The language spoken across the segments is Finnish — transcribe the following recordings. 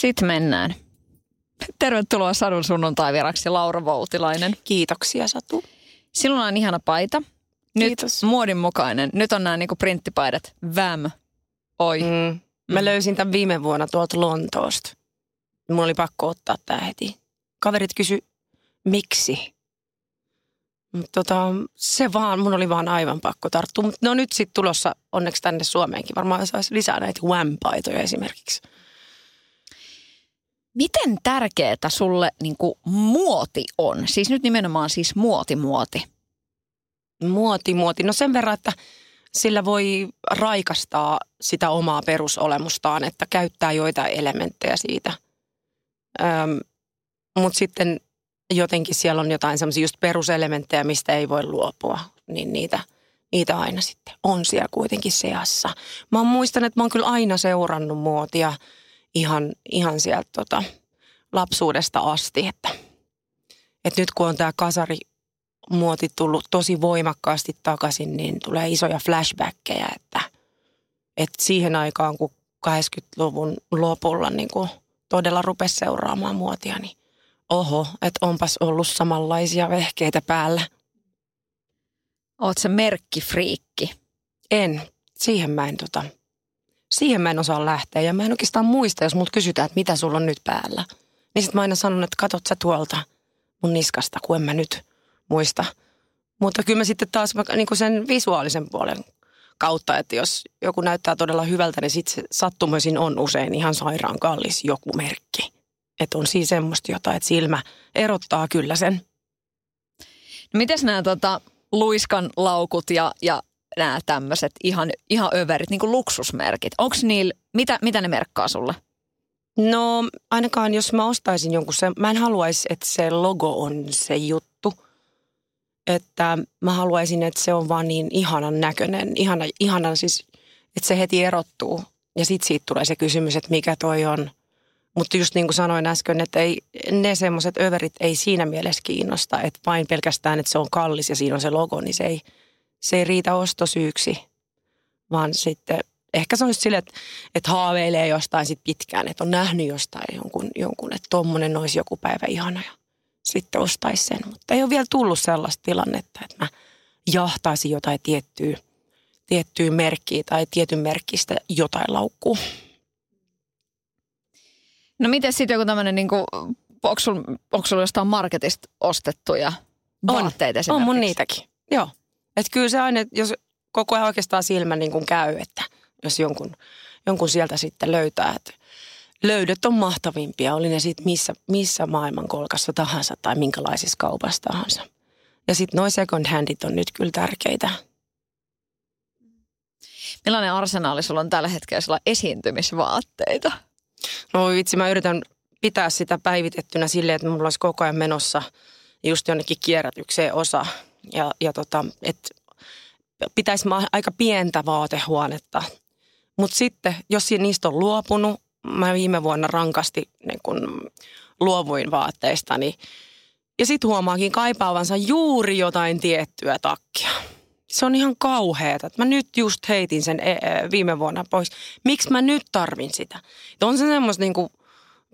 Sitten mennään. Tervetuloa Sadun sunnuntai-vieraksi Laura Voutilainen. Kiitoksia Satu. Sinulla on ihana paita. Nyt kiitos. Muodin mukainen. Nyt on nämä niinku printtipaidat. Väm. Oi. Mä löysin tämän viime vuonna tuolta Lontoosta. Mun oli pakko ottaa tää heti. Kaverit kysy, miksi? Se vaan, mun oli vaan aivan pakko tarttua. Mutta no nyt sitten tulossa onneksi tänne Suomeenkin. Varmaan saisi lisää näitä Wham-paitoja esimerkiksi. Miten tärkeätä sulle niinku muoti on? Siis nyt nimenomaan siis muoti. Muoti. No sen verran, että sillä voi raikastaa sitä omaa perusolemustaan, että käyttää joitain elementtejä siitä. Mutta sitten jotenkin siellä on jotain semmoisia just peruselementtejä, mistä ei voi luopua, niin niitä aina sitten on siellä kuitenkin seassa. Mä muistan, että mä oon kyllä aina seurannut muotia ihan sieltä lapsuudesta asti, että nyt kun on tää kasarimuoti tullut tosi voimakkaasti takaisin, niin tulee isoja flashbackkejä, että siihen aikaan, kun 80-luvun lopulla niin kun todella rupesi seuraamaan muotia, niin oho, että onpas ollut samanlaisia vehkeitä päällä. Oot sä merkkifriikki? En. Siihen mä en osaa lähteä ja mä en oikeastaan muista, jos mut kysytään, että mitä sulla on nyt päällä. Niin sit mä aina sanon, että katot sä tuolta mun niskasta, kun en mä nyt muista. Mutta kyllä mä sitten taas niin kuin sen visuaalisen puolen kautta, että jos joku näyttää todella hyvältä, niin sit se sattumoisin on usein ihan sairaan kallis joku merkki. Että on siinä semmoista jotain, että silmä erottaa kyllä sen. No mites nämä luiskan laukut ja nämä tämmöiset ihan överit, niin kuin luksusmerkit. Onko niillä, mitä ne merkkaa sulle? No ainakaan jos mä ostaisin jonkun sen, mä en haluaisi, että se logo on se juttu. Että mä haluaisin, että se on vaan niin ihanan näköinen. Ihanan siis, että se heti erottuu. Ja sit siitä tulee se kysymys, että mikä toi on. Mutta just niin kuin sanoin äsken, että ei, ne semmoiset överit ei siinä mielessä kiinnosta, että vain pelkästään, että se on kallis ja siinä on se logo, niin se ei riitä ostosyyksi, vaan sitten ehkä se on just silleen, että haaveilee jostain sit pitkään, että on nähnyt jostain jonkun että tommonen olisi joku päivä ihana ja sitten ostaisi sen. Mutta ei ole vielä tullut sellaista tilannetta, että mä jahtaisin jotain tiettyä merkkiä tai tietyn merkistä jotain laukkuu. No miten sitten joku tämmöinen, onko sulla jostain marketista ostettuja vaatteita esimerkiksi? On mun niitäkin, joo. Että kyllä se aina, jos koko ajan oikeastaan silmä niin kuin käy, että jos jonkun sieltä sitten löytää, että löydöt on mahtavimpia, oli ne sitten missä maailman kolkassa tahansa tai minkälaisissa kaupassa tahansa. Ja sitten noi second handit on nyt kyllä tärkeitä. Millainen arsenaali sulla on tällä hetkellä sillä esiintymisvaatteita? No vitsi, mä yritän pitää sitä päivitettynä silleen, että mulla olisi koko ajan menossa just jonnekin kierrätykseen osa. Ja pitäisi aika pientä vaatehuonetta. Mutta sitten, jos niistä on luopunut, mä viime vuonna rankasti niin kun luovuin vaatteistani. Ja sitten huomaakin kaipaavansa juuri jotain tiettyä takkia. Se on ihan kauheata. Mä nyt just heitin sen viime vuonna pois. Miksi mä nyt tarvin sitä? On se semmoista niinku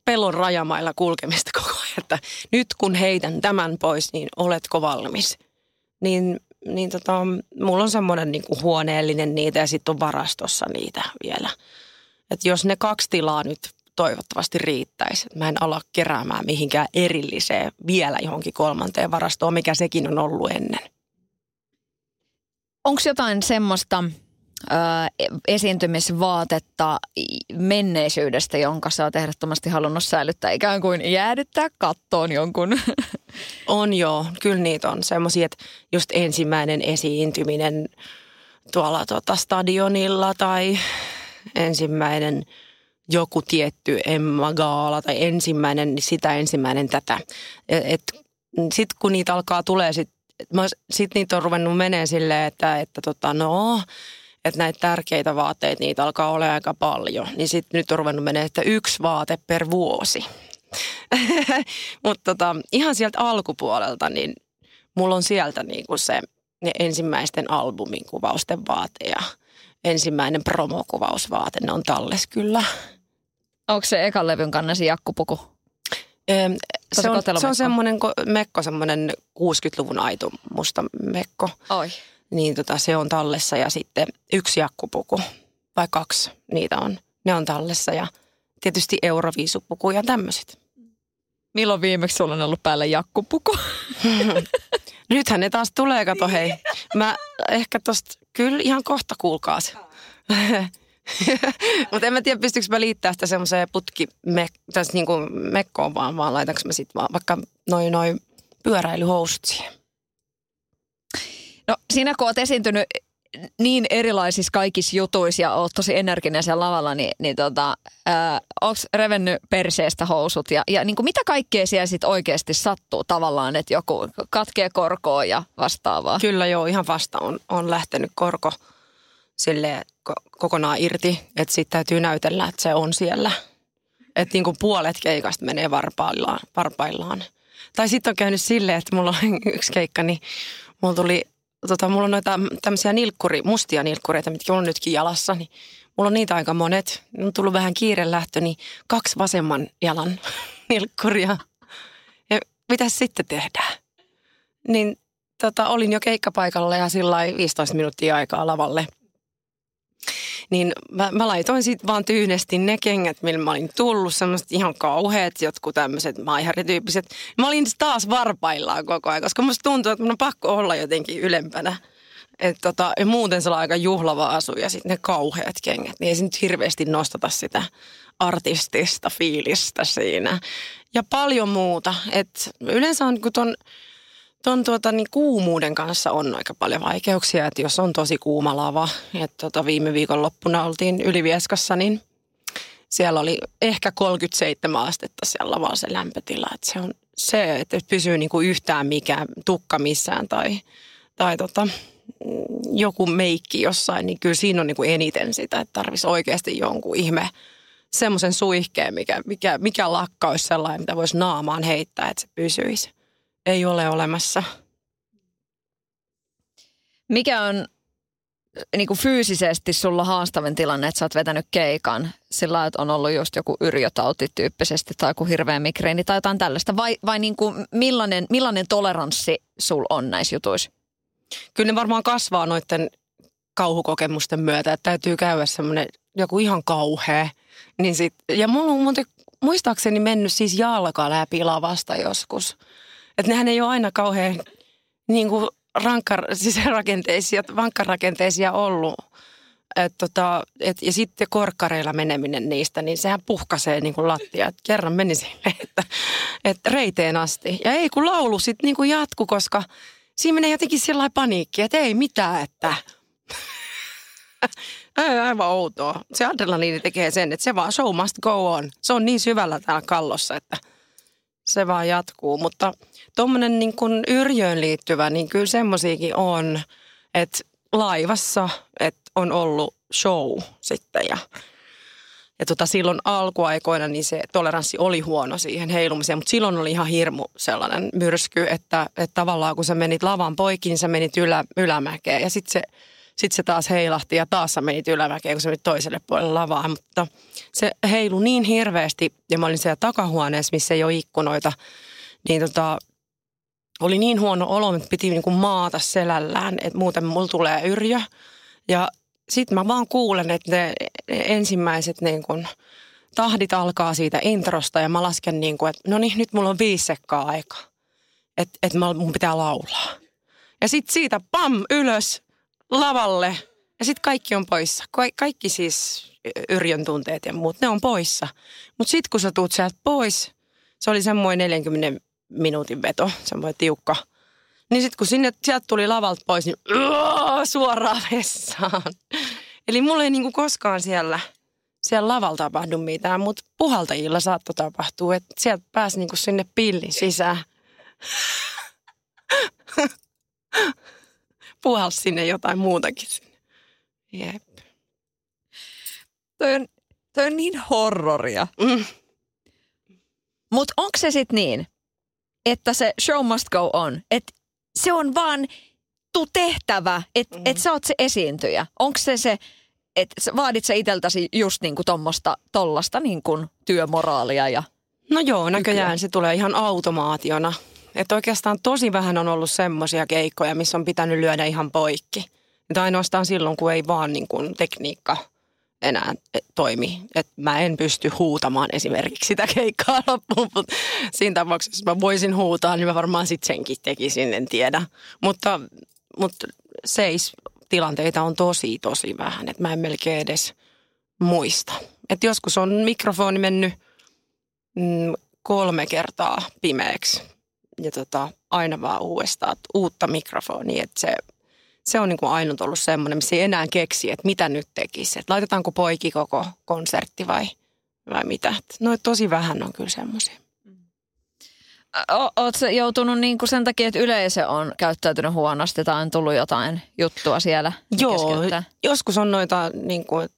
pelon rajamailla kulkemista koko ajan, että nyt kun heitän tämän pois, niin oletko valmis? Niin, mulla on semmoinen niinku huoneellinen niitä ja sitten on varastossa niitä vielä. Että jos ne kaksi tilaa nyt toivottavasti riittäisi, että mä en ala keräämään mihinkään erilliseen vielä johonkin kolmanteen varastoon, mikä sekin on ollut ennen. Onko jotain semmoista esiintymisvaatetta menneisyydestä, jonka sä oot ehdottomasti halunnut säilyttää, ikään kuin jäädyttää kattoon jonkun? On joo, kyllä niitä on semmoisia, että just ensimmäinen esiintyminen tuolla stadionilla tai ensimmäinen joku tietty Emma Gaala tai ensimmäinen tätä. Sitten kun niitä alkaa tulee sitten niitä on ruvennut meneen silleen, että näitä tärkeitä vaatteita, niitä alkaa olla aika paljon. Niin sitten nyt on ruvennut meneen, että yksi vaate per vuosi. Mutta ihan sieltä alkupuolelta, niin mulla on sieltä niinku ne ensimmäisten albumin kuvausten vaate ja ensimmäinen promokuvausvaate, ne on tallessa kyllä. Onko se ekan levyn kannesi jakkupuku? Se on semmoinen mekko, semmoinen 60-luvun aitu musta mekko. Oi. Niin se on tallessa ja sitten yksi jakkupuku, vai kaksi niitä on. Ne on tallessa ja tietysti euroviisupuku ja tämmöiset. Milloin viimeksi sulla on ollut päällä jakkupuku? Nythän ne taas tulee, kato hei. Mä ehkä tosta, kyllä ihan kohta kuulkaa se. Mutta en mä tiedä, pystyykö mä liittää sitä semmoiseen niinku mekkoon vaan laitanko mä sit vaan vaikka noin pyöräilyhousut siihen. No siinä kun oot esiintynyt niin erilaisissa kaikissa jutuissa ja oot tosi energinen siellä lavalla, niin onks revennyt perseestä housut ja niin kuin mitä kaikkea siellä sit oikeasti sattuu tavallaan, että joku katkee korkoa ja vastaavaa? Kyllä joo, ihan vasta on lähtenyt korko silleen kokonaan irti, että sit täytyy näytellä, että se on siellä. Että niin kuin puolet keikasta menee varpaillaan. Tai sit on käynyt silleen, että mulla on yksi keikka, niin mulla on noita tämmöisiä mustia nilkkureita, mitkä on nytkin jalassa, niin mulla on niitä aika monet. On tullut vähän kiire lähtö, niin 2 vasemman jalan nilkkuria. Ja mitäs sitten tehdään? Niin olin jo keikkapaikalla ja sillä 15 minuuttia aikaa lavalle. Niin mä laitoin sitten vaan tyynesti ne kengät, millä mä olin tullut, semmoiset ihan kauheat, jotkut tämmöiset maiharityyppiset. Mä olin taas varpaillaan koko ajan, koska musta tuntuu, että mun on pakko olla jotenkin ylempänä. Että ja muuten se on aika juhlava asu ja sitten ne kauheat kengät, niin ei se nyt hirveästi nostata sitä artistista fiilistä siinä. Ja paljon muuta, että yleensä on niin kuumuuden kanssa on aika paljon vaikeuksia, että jos on tosi kuuma lava. Viime viikon loppuna oltiin Ylivieskassa, niin siellä oli ehkä 37 astetta siellä lavalla se lämpötila. Että se on se, että pysyy niin kuin yhtään mikään tukka missään tai joku meikki jossain, niin kyllä siinä on niin kuin eniten sitä, että tarvitsisi oikeasti jonkun ihme semmoisen suihkeen, mikä lakka olisi sellainen, mitä voisi naamaan heittää, että se pysyisi. Ei ole olemassa. Mikä on niin kuin fyysisesti sulla haastavin tilanne, että sä oot vetänyt keikan sillä lailla, että on ollut just joku yrjötauti tyyppisesti tai joku hirveä migreeni tai jotain tällaista? Vai niin kuin millainen toleranssi sulla on näissä jutuissa? Kyllä ne varmaan kasvaa noiden kauhukokemusten myötä, että täytyy käydä semmoinen joku ihan kauhea. Niin ja mulla on muistaakseni mennyt siis jalka läpi lavasta joskus. Että nehän ei ole aina kauhean niinku vankkarakenteisia ollut. Ja sitten korkkareilla meneminen niistä, niin sehän puhkaisee niinku lattia. Et kerran meni sille, että reiteen asti. Ja ei kun laulu sitten niinku jatku, koska siinä menee jotenkin sellainen paniikki, että ei mitään, että aivan outoa. Se adrenaliini tekee sen, että se vaan show must go on. Se on niin syvällä täällä kallossa, että se vaan jatkuu, mutta tuommoinen niin kuin yrjöön liittyvä, niin kyllä semmoisiakin on, että laivassa että on ollut show sitten ja silloin alkuaikoina niin se toleranssi oli huono siihen heilumiseen, mutta silloin oli ihan hirmu sellainen myrsky, että tavallaan kun sä menit lavan poikki, niin sä menit ylämäkeen ja sitten se taas heilahti ja taas sä menit ylämäkeen, kun sä menit toiselle puolelle lavaa. Mutta se heilu niin hirveästi, ja mä olin siellä takahuoneessa, missä ei ole ikkunoita, niin oli niin huono olo, että piti niinku maata selällään, että muuten mulla tulee yrjö. Ja sitten mä vaan kuulen, että ne ensimmäiset niinku tahdit alkaa siitä introsta, ja mä lasken, niinku, että no niin, nyt mulla on 5 sekkaa aikaa, että mun pitää laulaa. Ja sitten siitä pam, ylös. Lavalle. Ja sitten kaikki on poissa. Kaikki siis yrjön tunteet ja muut, ne on poissa. Mutta sitten kun sä tuut sieltä pois, se oli semmoinen 40 minuutin veto, semmoinen tiukka. Niin sitten kun sieltä tuli lavalta pois, niin suoraan vessaan. Eli mulla ei niinku koskaan siellä lavalla tapahdu mitään, mutta puhaltajilla saattoi tapahtua. Että sieltä pääsi niinku sinne pillin sisään. Puhalsi sinne jotain muutakin. Jep. Toi on niin horroria. Mm. Mutta onko se sitten niin, että se show must go on? Että se on vaan tehtävä, että sä oot se esiintyjä. Onko se että vaadit sä iteltäsi just niinku tollasta niinku työmoraalia ja... No joo, näköjään se tulee ihan automaationa. Että oikeastaan tosi vähän on ollut semmoisia keikkoja, missä on pitänyt lyödä ihan poikki. Että ainoastaan silloin, kun ei vaan niin kuin tekniikka enää toimi. Että mä en pysty huutamaan esimerkiksi sitä keikkaa loppuun, mutta siinä tapauksessa, jos mä voisin huutaa, niin mä varmaan sitten senkin tekisin, en tiedä. Mutta tilanteita on tosi vähän, että mä en melkein edes muista. Että joskus on mikrofoni mennyt 3 kertaa pimeäksi. Ja aina vaan uudestaan uutta mikrofonia, että se on niin kuin ainut ollut semmoinen, missä ei enää keksi, että mitä nyt tekisi. Että laitetaanko poikki koko konsertti vai mitä. No tosi vähän on kyllä semmoisia. Oletko joutunut niin kuin sen takia, että yleisö on käyttäytynyt huonosti tai on tullut jotain juttua siellä? Joo, keskeyttää? Joskus on noita niin kuin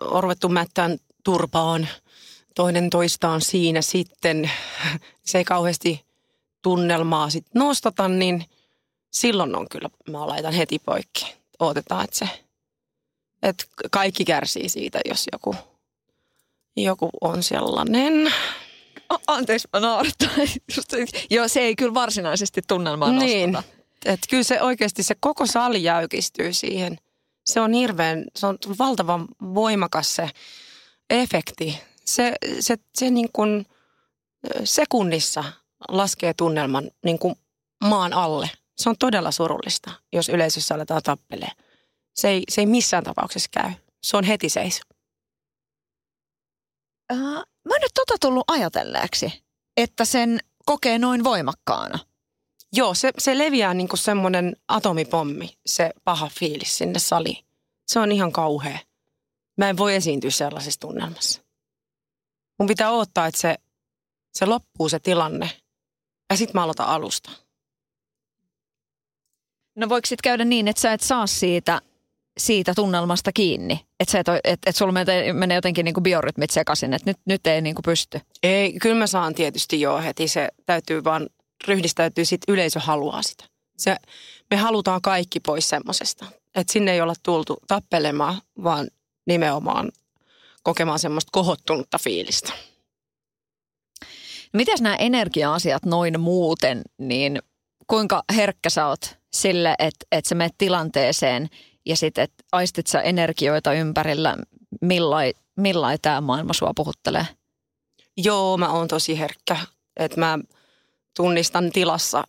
on ruvettu mättään turpaan, toinen toistaan siinä sitten. Se ei kauheasti... tunnelmaa sitten nostata, niin silloin on kyllä, mä laitan heti poikki. Odotetaan, että kaikki kärsii siitä, jos joku on sellainen. Anteeksi, mä naurattain. Joo, se ei kyllä varsinaisesti tunnelmaa nostata. Niin, että kyllä se oikeasti se koko sali jäykistyy siihen. Se on valtavan voimakas se efekti. Se niin kuin sekunnissa laskee tunnelman niin kuin maan alle. Se on todella surullista, jos yleisössä aletaan tappeleen. Se ei missään tapauksessa käy. Se on heti seis. Mä oon nyt tullut ajatelleeksi, että sen kokee noin voimakkaana. Joo, se leviää niin kuin semmoinen atomipommi, se paha fiilis sinne saliin. Se on ihan kauhea. Mä en voi esiintyä sellaisessa tunnelmassa. Mun pitää odottaa, että se loppuu se tilanne. Ja sit mä aloitan alusta. No voiko sit käydä niin, että sä et saa siitä tunnelmasta kiinni? Että et sulla menee jotenkin niinku biorytmit sekaisin, että nyt ei niinku pysty? Ei, kyllä mä saan tietysti joo heti. Se täytyy vaan ryhdistäytyä, sit yleisö haluaa sitä. Me halutaan kaikki pois semmosesta. Että sinne ei olla tultu tappelemaan, vaan nimenomaan kokemaan semmoista kohottunutta fiilistä. Mitäs nämä energia-asiat noin muuten, niin kuinka herkkä sä oot sille, että sä menet tilanteeseen ja sitten, että aistit sä energioita ympärillä, millain tämä maailma sua puhuttelee? Joo, mä oon tosi herkkä, että mä tunnistan tilassa,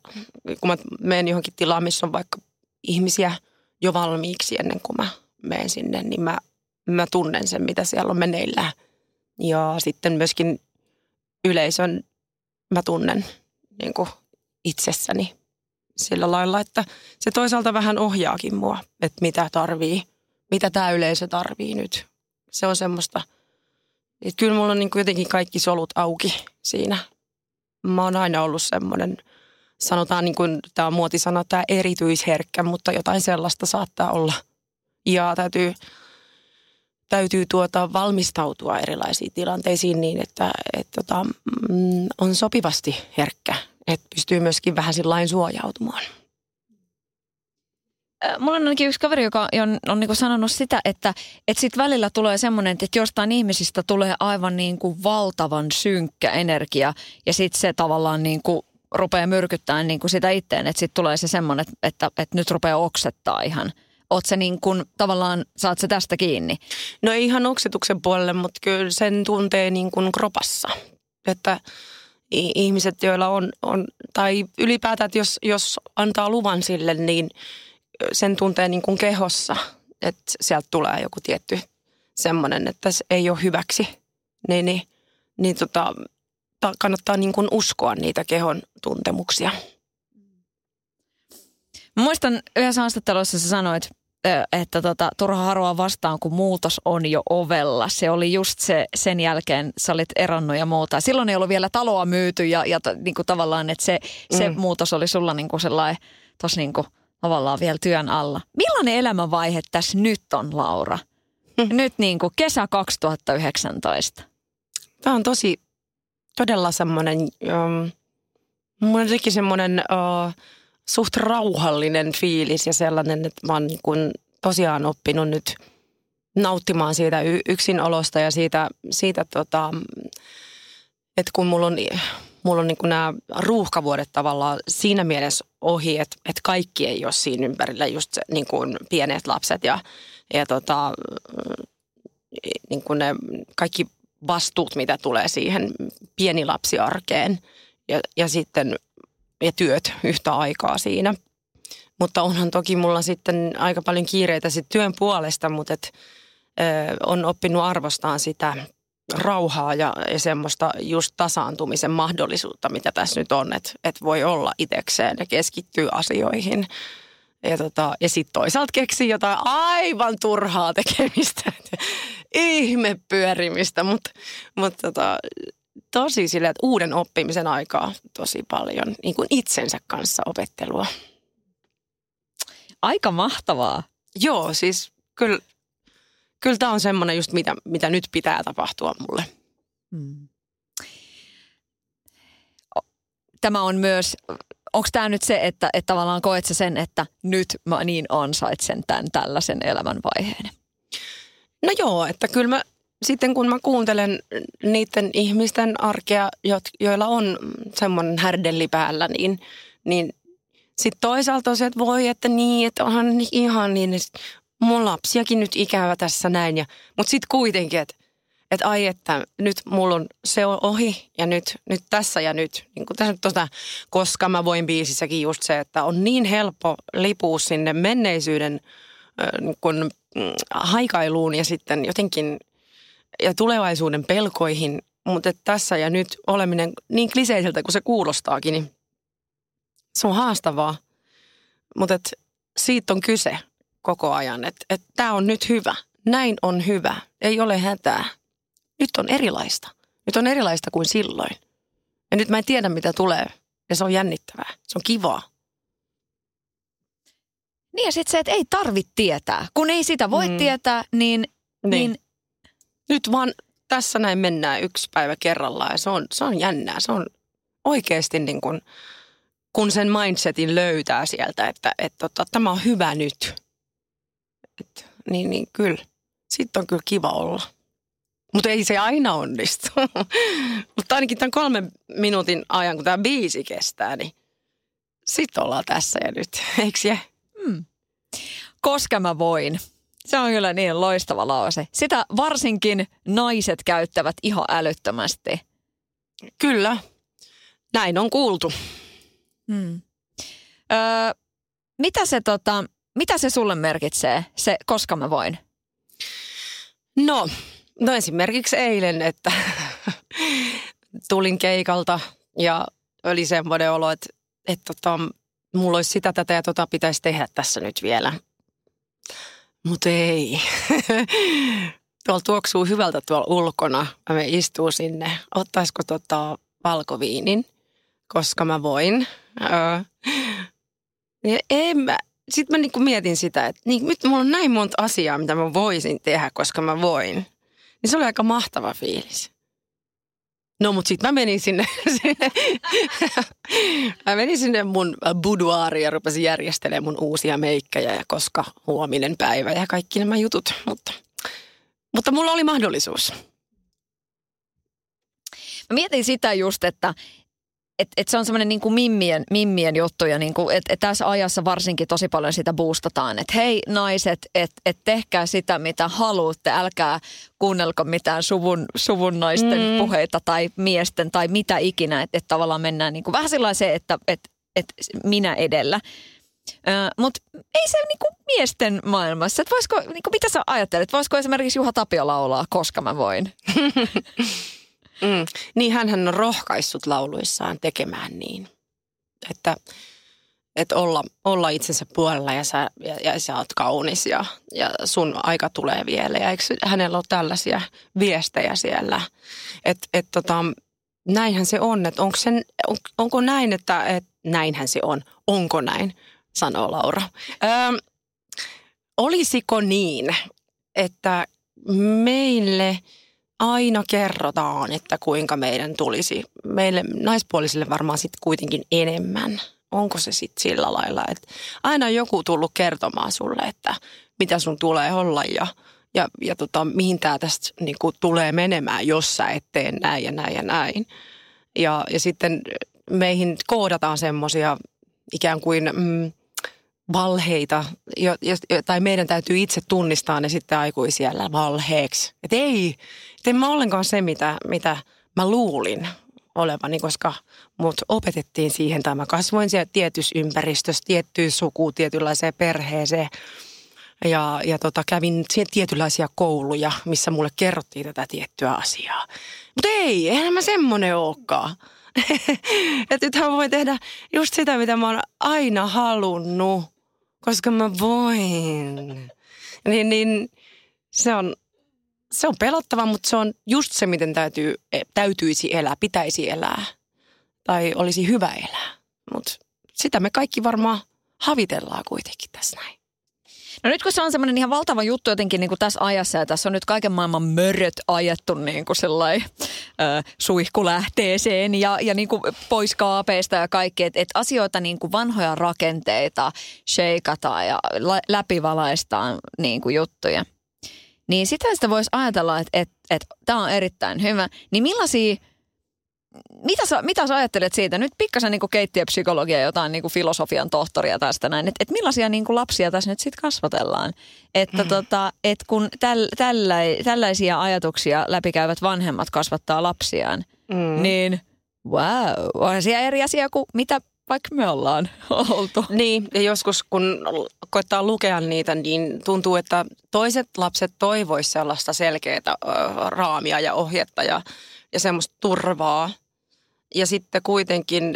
kun mä menen johonkin tilaan, missä on vaikka ihmisiä jo valmiiksi ennen kuin mä menen sinne, niin mä tunnen sen, mitä siellä on meneillään. Ja sitten myöskin yleisön mä tunnen niin kuin itsessäni sillä lailla, että se toisaalta vähän ohjaakin mua, että mitä tämä yleisö tarvii nyt. Se on semmoista, että kyllä mulla on niin kuin jotenkin kaikki solut auki siinä. Mä oon aina ollut semmoinen, sanotaan niin kuin tämä on muotisana, tämä erityisherkkä, mutta jotain sellaista saattaa olla. Ja täytyy valmistautua erilaisiin tilanteisiin niin, että on sopivasti herkkä, että pystyy myöskin vähän sillain suojautumaan. Mulla on ainakin yksi kaveri, joka on niin kuin sanonut sitä, että sit välillä tulee semmoinen, että jostain ihmisistä tulee aivan niin kuin valtavan synkkä energia ja sitten se tavallaan niin kuin rupeaa myrkyttämään niin kuin sitä itteen, että sitten tulee se semmoinen, että nyt rupeaa oksettaa ihan. Ootko niin kuin tavallaan, saat se tästä kiinni? No ei ihan oksetuksen puolelle, mutta kyllä sen tuntee niin kuin kropassa. Että ihmiset, joilla on tai ylipäätään, että jos antaa luvan sille, niin sen tuntee niin kuin kehossa. Että sieltä tulee joku tietty semmoinen, että se ei ole hyväksi. Niin, kannattaa niin kuin uskoa niitä kehon tuntemuksia. Muistan yhdessä haastattelussa sä sanoit, että turha haroa vastaan, kun muutos on jo ovella. Se oli just se, sen jälkeen sä olit eronnut ja muuta. Silloin ei ollut vielä taloa myyty ja niin kuin tavallaan, että se muutos oli sulla niin kuin sellainen tossa niin kuin tavallaan vielä työn alla. Millainen elämänvaihe tässä nyt on, Laura? Nyt niin kuin kesä 2019. Tämä on todella semmoinen, mun on semmoinen... suht rauhallinen fiilis ja sellainen, että mä oon niin kun tosiaan oppinut nyt nauttimaan siitä yksinolosta ja siitä että kun mulla on niin kuin nämä ruuhkavuodet tavallaan siinä mielessä ohi, että kaikki ei ole siinä ympärillä, just se, niin kuin pienet lapset ja niin kuin ne kaikki vastuut, mitä tulee siihen pienilapsiarkeen ja sitten ja työt yhtä aikaa siinä. Mutta onhan toki mulla sitten aika paljon kiireitä sit työn puolesta, mutta on oppinut arvostamaan sitä rauhaa ja semmoista just tasaantumisen mahdollisuutta, mitä tässä nyt on, että voi olla itsekseen ja keskittyy asioihin. Ja sitten toisaalta keksii jotain aivan turhaa tekemistä, ihmepyörimistä, mutta tosi silleen, että uuden oppimisen aikaa tosi paljon, niin kuin itsensä kanssa opettelua. Aika mahtavaa. Joo, siis kyllä tämä on semmoinen just, mitä nyt pitää tapahtua mulle. Tämä on myös, onko tämä nyt se, että tavallaan koet sä sen, että nyt mä niin ansaitsen tämän tällaisen elämänvaiheen? No joo, että kyllä mä sitten kun mä kuuntelen niiden ihmisten arkea, joilla on semmoinen härdelli päällä, niin sitten toisaalta on se, että voi, että niin, että onhan ihan niin, että mun lapsiakin nyt ikävä tässä näin. Mutta sitten kuitenkin, että ai, että nyt mulla on se on ohi ja nyt tässä ja nyt. Niin kuin tässä koska mä voin biisissäkin just se, että on niin helppo lipua sinne menneisyyden niin kuin haikailuun ja sitten jotenkin ja tulevaisuuden pelkoihin. Mutta tässä ja nyt oleminen niin kliseiseltä kuin se kuulostaakin, niin se on haastavaa, mutta siitä on kyse koko ajan, että tämä on nyt hyvä, näin on hyvä, ei ole hätää. Nyt on erilaista kuin silloin. Ja nyt mä en tiedä, mitä tulee, ja se on jännittävää, se on kivaa. Niin ja sitten se, että ei tarvitse tietää. Kun ei sitä voi tietää, niin... Nyt vaan tässä näin mennään yksi päivä kerrallaan, ja se on jännää, se on oikeasti niin kuin... Kun sen mindsetin löytää sieltä, että tämä on hyvä nyt, niin kyllä, sitten on kyllä kiva olla. Mutta ei se aina onnistu. Mutta ainakin tämän 3 minuutin ajan, kun tämä biisi kestää, niin sitten ollaan tässä ja nyt, eikö se? Koska mä voin. Se on kyllä niin loistava lause. Sitä varsinkin naiset käyttävät ihan älyttömästi. Kyllä, näin on kuultu. Mitä se sulle merkitsee, se koska mä voin? No esimerkiksi eilen, että tulin keikalta ja oli semmoinen olo, että mulla olisi sitä, tätä ja pitäisi tehdä tässä nyt vielä. Mutta ei. Tuolla tuoksuu hyvältä tuolla ulkona. Mä menen istuun sinne. Ottaisiko valkoviinin? Koska mä voin. Sitten mä niinku mietin sitä, että niin, nyt mulla on näin monta asiaa, mitä mä voisin tehdä, koska mä voin. Niin se oli aika mahtava fiilis. No mut sit mä menin sinne mä menin sinne mun buduaariin ja rupesin järjestelemään mun uusia meikkejä ja koska huominen päivä ja kaikki nämä jutut. Mutta mulla oli mahdollisuus. Mä mietin sitä just, että Et se on semmoinen niinku mimmien juttu ja niinku, et tässä ajassa varsinkin tosi paljon sitä boostataan. Että hei naiset, et tehkää sitä mitä haluatte, älkää kuunnelko mitään suvun naisten puheita tai miesten tai mitä ikinä. Että tavallaan mennään niinku vähän sellaiseen, että minä edellä. Mutta ei se niinku miesten maailmassa. Et voisiko, niinku, mitä sä ajattelet, voisiko esimerkiksi Juha Tapio laulaa, koska mä voin? Niin hänhän on rohkaissut lauluissaan tekemään niin, että olla itsensä puolella ja sä oot kaunis ja sun aika tulee vielä. Ja eikö hänellä ole tällaisia viestejä siellä? Näinhän se on, että onko näin, että näinhän se on. Onko näin, sanoo Laura. Olisiko niin, että meille... Aina kerrotaan, että kuinka meidän tulisi. Meille naispuolisille varmaan sitten kuitenkin enemmän. Onko se sitten sillä lailla, että aina on joku tullut kertomaan sulle, että mitä sun tulee olla ja mihin tämä tästä niin kuin tulee menemään, jos sä et tee näin ja näin ja näin. Ja sitten meihin koodataan semmoisia ikään kuin valheita, tai meidän täytyy itse tunnistaa ne sitten aikuisiällä valheeksi. Että ei, et en mä ollenkaan se, mitä mä luulin olevani, koska mut opetettiin siihen, tai mä kasvoin siellä tietyssä ympäristössä, tiettyyn sukuun, tietynlaiseen perheeseen. Ja kävin tietynlaisia kouluja, missä mulle kerrottiin tätä tiettyä asiaa. Mutta ei, eihän mä semmonen olekaan. Että nythän voi tehdä just sitä, mitä mä oon aina halunnut, koska mä voin. Niin se on pelottava, mutta se on just se, miten täytyisi elää, pitäisi elää. Tai olisi hyvä elää. Mutta sitä me kaikki varmaan havitellaan kuitenkin tässä näin. No nyt kun se on semmoinen ihan valtava juttu jotenkin niin kuin tässä ajassa, ja tässä on nyt kaiken maailman möröt ajettu niin kuin sellainen suihkulähteeseen ja niin kuin pois kaapeista ja kaikki, että et asioita niin kuin vanhoja rakenteita sheikataan ja läpivalaistaan niin kuin juttuja. Niin sitä voisi ajatella, että tämä on erittäin hyvä. Niin millaisia, mitä sä ajattelet siitä? Nyt pikkasen niin kuin keittiöpsykologia, jotain niin kuin filosofian tohtoria tästä näin. Että millaisia niin kuin lapsia tässä nyt sitten kasvatellaan? Että kun tällaisia ajatuksia läpikäyvät vanhemmat kasvattaa lapsiaan, niin wow, on siellä eri asia kuin mitä vaikka me ollaan oltu. Niin, ja joskus kun koittaa lukea niitä, niin tuntuu, että toiset lapset toivoisivat sellaista selkeää raamia ja ohjetta ja semmoista turvaa. Ja sitten kuitenkin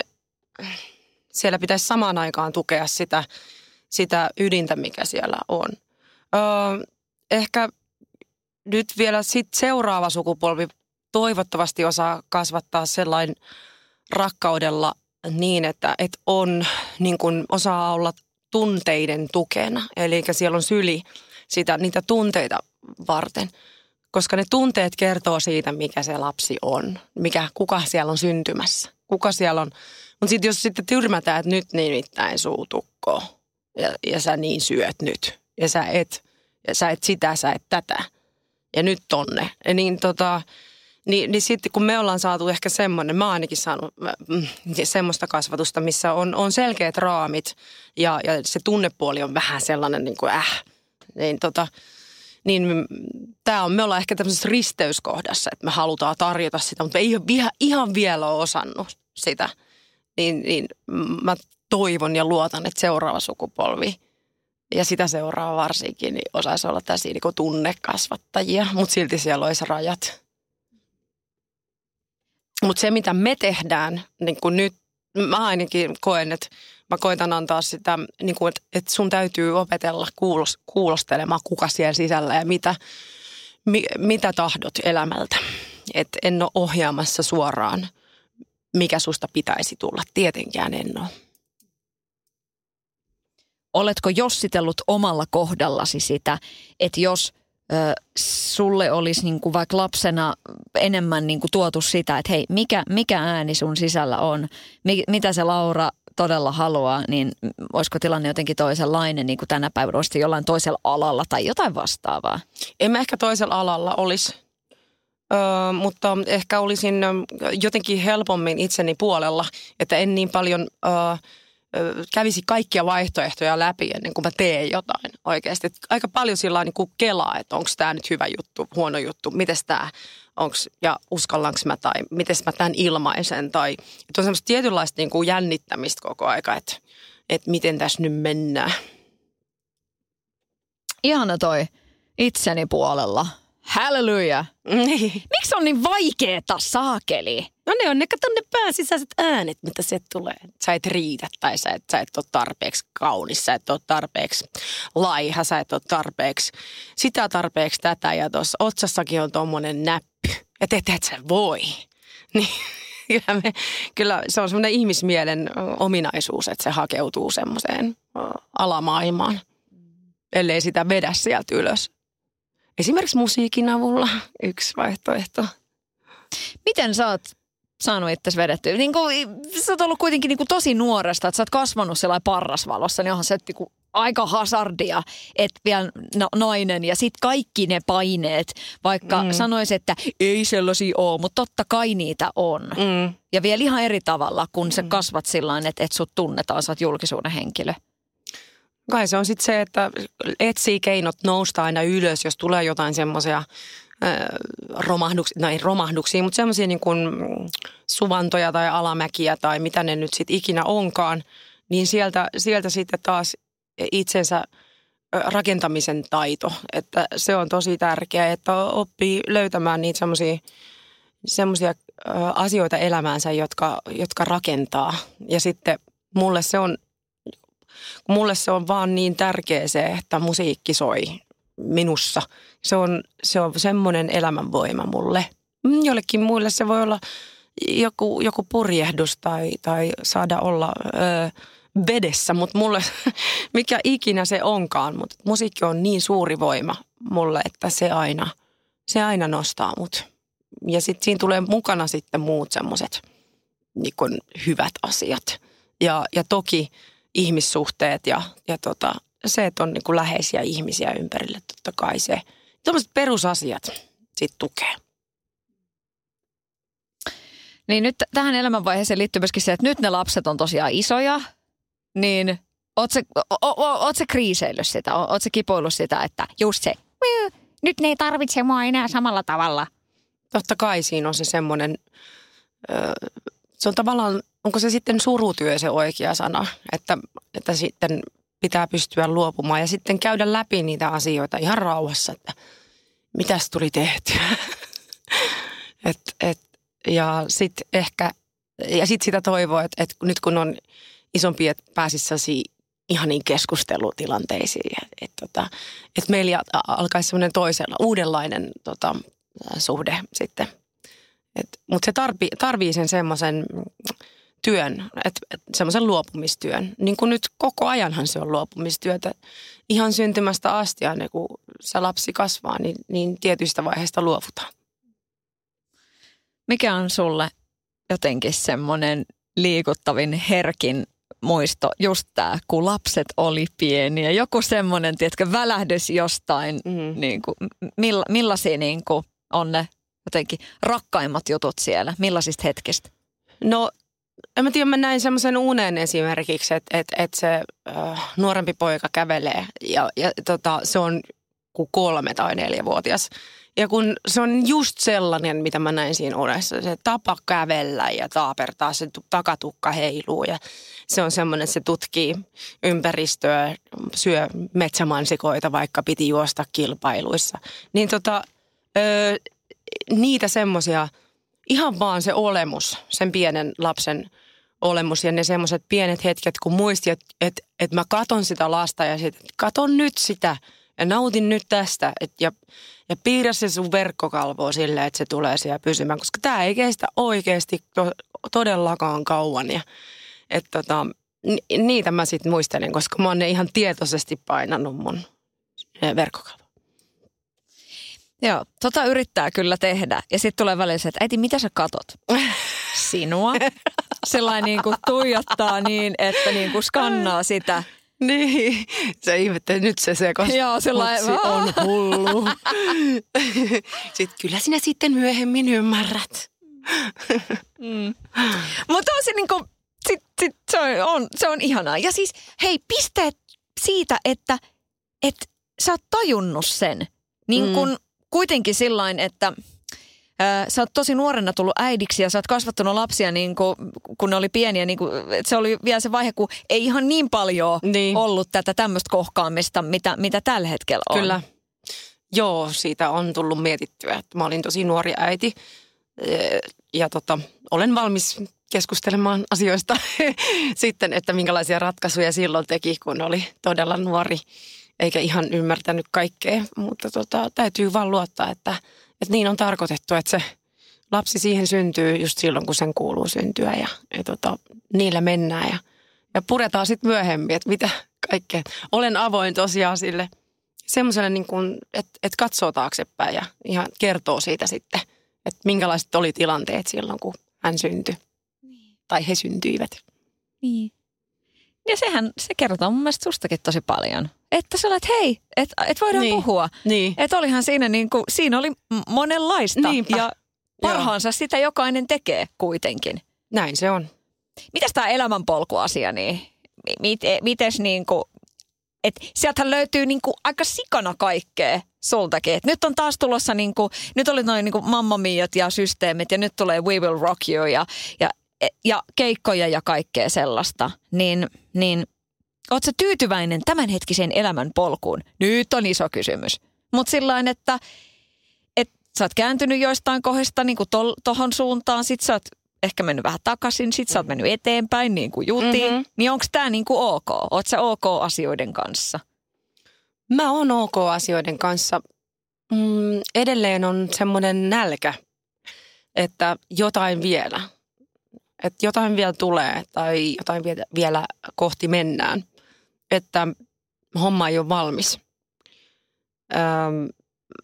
siellä pitäisi samaan aikaan tukea sitä ydintä, mikä siellä on. Ehkä nyt vielä sitten seuraava sukupolvi toivottavasti osaa kasvattaa sellainen rakkaudella niin, että on, niin kuin osaa olla tunteiden tukena. Eli siellä on syli niitä tunteita varten, koska ne tunteet kertoo siitä, mikä se lapsi on, kuka siellä on syntymässä, kuka siellä on. Mutta sitten jos sitten tyrmätään, että nyt nimittäin suutukko ja sä niin syöt nyt ja sä et sitä, sä et tätä ja nyt tonne, niin sitten kun me ollaan saatu ehkä semmoinen, mä oon ainakin saanut semmoista kasvatusta, missä on selkeät raamit ja se tunnepuoli on vähän sellainen niin kuin niin tää on, me ollaan ehkä tämmöisessä risteyskohdassa, että me halutaan tarjota sitä, mutta me ei ole ihan vielä osannut sitä. Niin mä toivon ja luotan, että seuraava sukupolvi ja sitä seuraava varsinkin niin osaisi olla tässä niin kuin tunnekasvattajia, mutta silti siellä olisi rajat. Mutta se, mitä me tehdään, niin kuin nyt mä ainakin koen, että mä koitan antaa sitä, niin kuin, että sun täytyy opetella kuulostelemaan, kuka siellä sisällä ja mitä tahdot elämältä. Että en ole ohjaamassa suoraan, mikä susta pitäisi tulla. Tietenkään en ole. Oletko jossitellut omalla kohdallasi sitä, että jos sulle olisi niin kuin vaikka lapsena enemmän niin kuin tuotu sitä, että hei, mikä ääni sun sisällä on, mitä se Laura todella haluaa, niin olisiko tilanne jotenkin toisenlainen niin kuin tänä päivänä, olisiko jollain toisella alalla tai jotain vastaavaa? En mä ehkä toisella alalla olisi, mutta ehkä olisin jotenkin helpommin itseni puolella, että en niin paljon kävisi kaikkia vaihtoehtoja läpi ennen kuin mä teen jotain oikeasti. Et aika paljon sillä niin kuin kelaa, että onko tämä nyt hyvä juttu, huono juttu, mites tämä, ja uskallanko mä tai mites mä tämän ilmaisen. Tai on semmoista tietynlaista niin kuin jännittämistä koko aika, että miten tässä nyt mennään. Ihana toi itseni puolella. Halleluja! Miksi on niin vaikeeta saakeli? No ne on ne, kato ne pääsisäiset äänet, mitä se tulee. Sä et riitä tai sä et ole tarpeeksi kaunis, sä et ole tarpeeksi laiha, sä et ole tarpeeksi sitä, tarpeeksi tätä. Ja tuossa otsassakin on tommonen näppy, että et sä voi. Niin, kyllä se on semmoinen ihmismielen ominaisuus, että se hakeutuu semmoiseen alamaailmaan, ellei sitä vedä sieltä ylös. Esimerkiksi musiikin avulla yksi vaihtoehto. Miten sä oot saanut itsesi vedettyä? Niin kun, sä oot ollut kuitenkin niin kun tosi nuoresta, että sä oot kasvanut sellainen parrasvalossa, niin onhan se niin kun aika hazardia, että vielä nainen ja sitten kaikki ne paineet, vaikka sanoisi, että ei sellaisia ole, mutta totta kai niitä on. Ja vielä ihan eri tavalla, kun sä kasvat sillain, että sut tunnetaan, sä oot julkisuuden henkilö. Kai se on sitten se, että etsii keinot nousta aina ylös, jos tulee jotain semmoisia romahduksia, mutta semmoisia niin kuin suvantoja tai alamäkiä tai mitä ne nyt sitten ikinä onkaan, niin sieltä sitten taas itsensä rakentamisen taito, että se on tosi tärkeää, että oppii löytämään niitä semmoisia asioita elämäänsä, jotka rakentaa. Ja sitten mulle se on vaan niin tärkeä se, että musiikki soi minussa. Se on semmoinen elämänvoima mulle. Jollekin muille se voi olla joku purjehdus tai saada olla vedessä, mutta mulle, mikä ikinä se onkaan, mutta musiikki on niin suuri voima mulle, että se aina nostaa mut. Ja sitten siinä tulee mukana sitten muut semmoiset niin kun hyvät asiat. Ja toki ihmissuhteet ja se, että on niin kun läheisiä ihmisiä ympärille, totta kai se. Tuommoiset perusasiat sitten tukee. Niin nyt tähän elämänvaiheeseen liittyy myöskin se, että nyt ne lapset on tosiaan isoja, niin oot sä kriiseillyt sitä? Oot sä kipoillut sitä, että just se, nyt ne ei tarvitse mua enää samalla tavalla? Totta kai siinä on se semmoinen, se on tavallaan, onko se sitten surutyö se oikea sana, että sitten pitää pystyä luopumaan ja sitten käydä läpi niitä asioita ihan rauhassa, että mitäs tuli tehtyä. Ja sitten ehkä, ja sitten sitä toivoa, että nyt kun on isompi, että pääsisi sellaisiin ihaniin keskustelutilanteisiin, että meillä alkaisi semmoinen uudenlainen suhde sitten. Mutta se tarvii sen semmoisen työn, semmoisen luopumistyön. Niin kuin nyt koko ajanhan se on luopumistyötä. Ihan syntymästä asti, aina kun se lapsi kasvaa, niin tietyistä vaiheista luovutaan. Mikä on sulle jotenkin semmoinen liikuttavin, herkin muisto, just tämä, kun lapset oli pieniä? Joku semmoinen, tiedätkö, välähdys jostain, niin kuin, millaisia niin kuin on ne jotenkin rakkaimmat jutut siellä? Millaisista hetkistä? No, en mä tiedä, mä näin semmoisen unen esimerkiksi, että se nuorempi poika kävelee ja se on kuin 3- tai 4-vuotias. Ja kun se on just sellainen, mitä mä näin siinä unessa, se tapa kävellä ja taapertaa, se takatukka heiluu ja se on semmoinen, että se tutkii ympäristöä, syö metsämansikoita, vaikka piti juosta kilpailuissa. Niin niitä semmoisia, ihan vaan se olemus, sen pienen lapsen olemus ja ne semmoiset pienet hetket, kun muisti, että mä katon sitä lasta ja sitten katon nyt sitä. Ja nautin nyt tästä ja piirrä se sun verkkokalvoa silleen, että se tulee siellä pysymään, koska tämä ei kestä oikeasti todellakaan kauan. Ja, niitä mä sitten muistelen, koska mä oon ne ihan tietoisesti painanut mun verkkokalvoa. Joo, yrittää kyllä tehdä. Ja sitten tulee välillä se, että äiti, mitä sä katot? Sinua. Sellainen niin kuin tuijottaa niin, että niin kuin skannaa sitä. Niin, se ihmettä, nyt se sekoittaa. Joo, sellainen on hullu. Sitten kyllä sinä sitten myöhemmin ymmärrät. Mutta on se niinku, se on ihanaa. Ja siis, hei, pisteet siitä, että sä oot tajunnut sen. Niin kun kuitenkin sillain, että sä oot tosi nuorena tullut äidiksi ja sä oot kasvattanut lapsia niin kun ne oli pieniä. Niin kun, se oli vielä se vaihe, kun ei ihan niin paljon ollut tätä tämmöistä kohkaamista, mitä tällä hetkellä on. Kyllä. Joo, siitä on tullut mietittyä. Mä olin tosi nuori äiti ja olen valmis keskustelemaan asioista sitten, että minkälaisia ratkaisuja silloin teki, kun oli todella nuori. Eikä ihan ymmärtänyt kaikkea, mutta täytyy vaan luottaa, että niin on tarkoitettu, että se lapsi siihen syntyy just silloin, kun sen kuuluu syntyä ja niillä mennään ja puretaan sitten myöhemmin, että mitä kaikkea. Olen avoin tosiaan sille semmoiselle, niin että katsoo taaksepäin ja ihan kertoo siitä sitten, että minkälaiset oli tilanteet silloin, kun hän syntyi tai he syntyivät. Niin. Ja se kertoo mun mielestä sustakin tosi paljon. Että sä olet, hei, että voidaan puhua. Niin. Että olihan siinä niinku, siinä oli monenlaista. Niinpä. Ja parhaansa sitä jokainen tekee kuitenkin. Näin se on. Mitäs tää elämänpolkuasia, niin mites niinku, että sieltähän löytyy niinku aika sikana kaikkea sultakin. Et nyt on taas tulossa niinku, nyt oli noin niinku Mamma Miat ja systeemit ja nyt tulee We Will Rock You ja keikkoja ja kaikkea sellaista, niin ootko sä tyytyväinen tämänhetkiseen elämän polkuun? Nyt on iso kysymys. Mutta sillain, että sä oot kääntynyt joistain kohdista niin kuin tohon suuntaan, sit sä oot ehkä mennyt vähän takaisin, sit sä oot mennyt eteenpäin niin kuin jutiin. Mm-hmm. Niin onko tää niin kuin ok? Oot sä ok asioiden kanssa? Mä oon ok asioiden kanssa. Edelleen on semmoinen nälkä, että jotain vielä. Että jotain vielä tulee tai jotain vielä kohti mennään. Että homma ei ole valmis.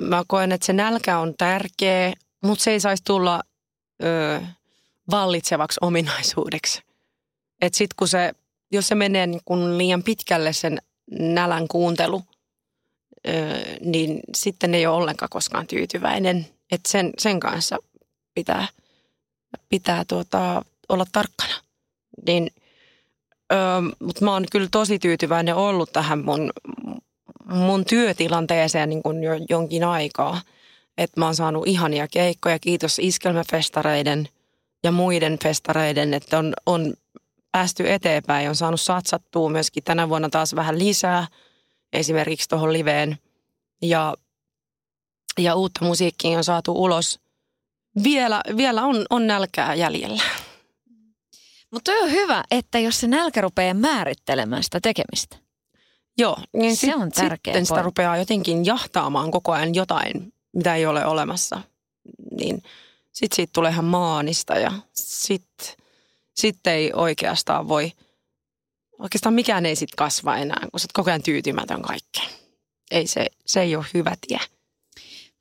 Mä koen, että se nälkä on tärkeä, mutta se ei saisi tulla vallitsevaksi ominaisuudeksi. Että sitten kun jos se menee niin kun liian pitkälle sen nälän kuuntelu, niin sitten ei ole ollenkaan koskaan tyytyväinen. Että sen kanssa pitää olla tarkkana. Niin, mutta mä oon kyllä tosi tyytyväinen ollut tähän mun työtilanteeseen niin kuin jo jonkin aikaa. Että mä oon saanut ihania keikkoja, kiitos iskelmäfestareiden ja muiden festareiden, että on päästy eteenpäin. On saanut satsattua myöskin tänä vuonna taas vähän lisää, esimerkiksi tuohon liveen. Ja uutta musiikkia on saatu ulos. Vielä on nälkää jäljellä. Mutta on hyvä, että jos se nälkä rupeaa määrittelemään sitä tekemistä. Joo, niin se on tärkeä sitten pointti. Sitä rupeaa jotenkin jahtaamaan koko ajan jotain, mitä ei ole olemassa. Niin sitten siitä tulee ihan maanista ja sitten ei oikeastaan oikeastaan mikään ei sitten kasva enää, kun sä oot koko ajan tyytymätön kaikkeen. Ei se ei ole hyvä tie.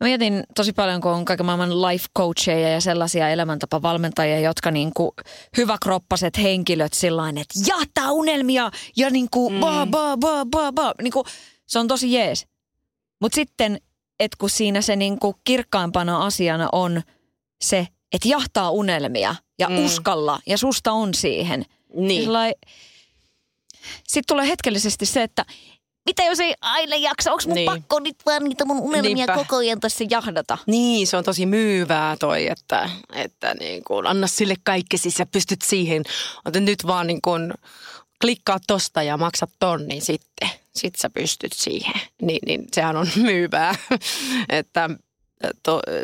Mä mietin tosi paljon, kun on kaiken maailman life coacheja ja sellaisia elämäntapavalmentajia, jotka niinku hyväkroppaset henkilöt sillain, että jahtaa unelmia ja niinku niinku, se on tosi jees. Mut sitten, että kun siinä se niinku kirkkaimpana asiana on se, että jahtaa unelmia ja uskalla ja susta on siihen. Niin. Sillain, sit tulee hetkellisesti se, että mitä jos ei aina jaksa? Onko mun pakko nyt vaan niitä mun unelmia koko ajan tässä jahdata? Niin, se on tosi myyvää toi, että niin kun, anna sille kaikkesi, sä pystyt siihen. Nyt vaan niin kun, klikkaa tosta ja maksat tonnin sitten. Sitten sä pystyt siihen. Niin sehän on myyvää. Että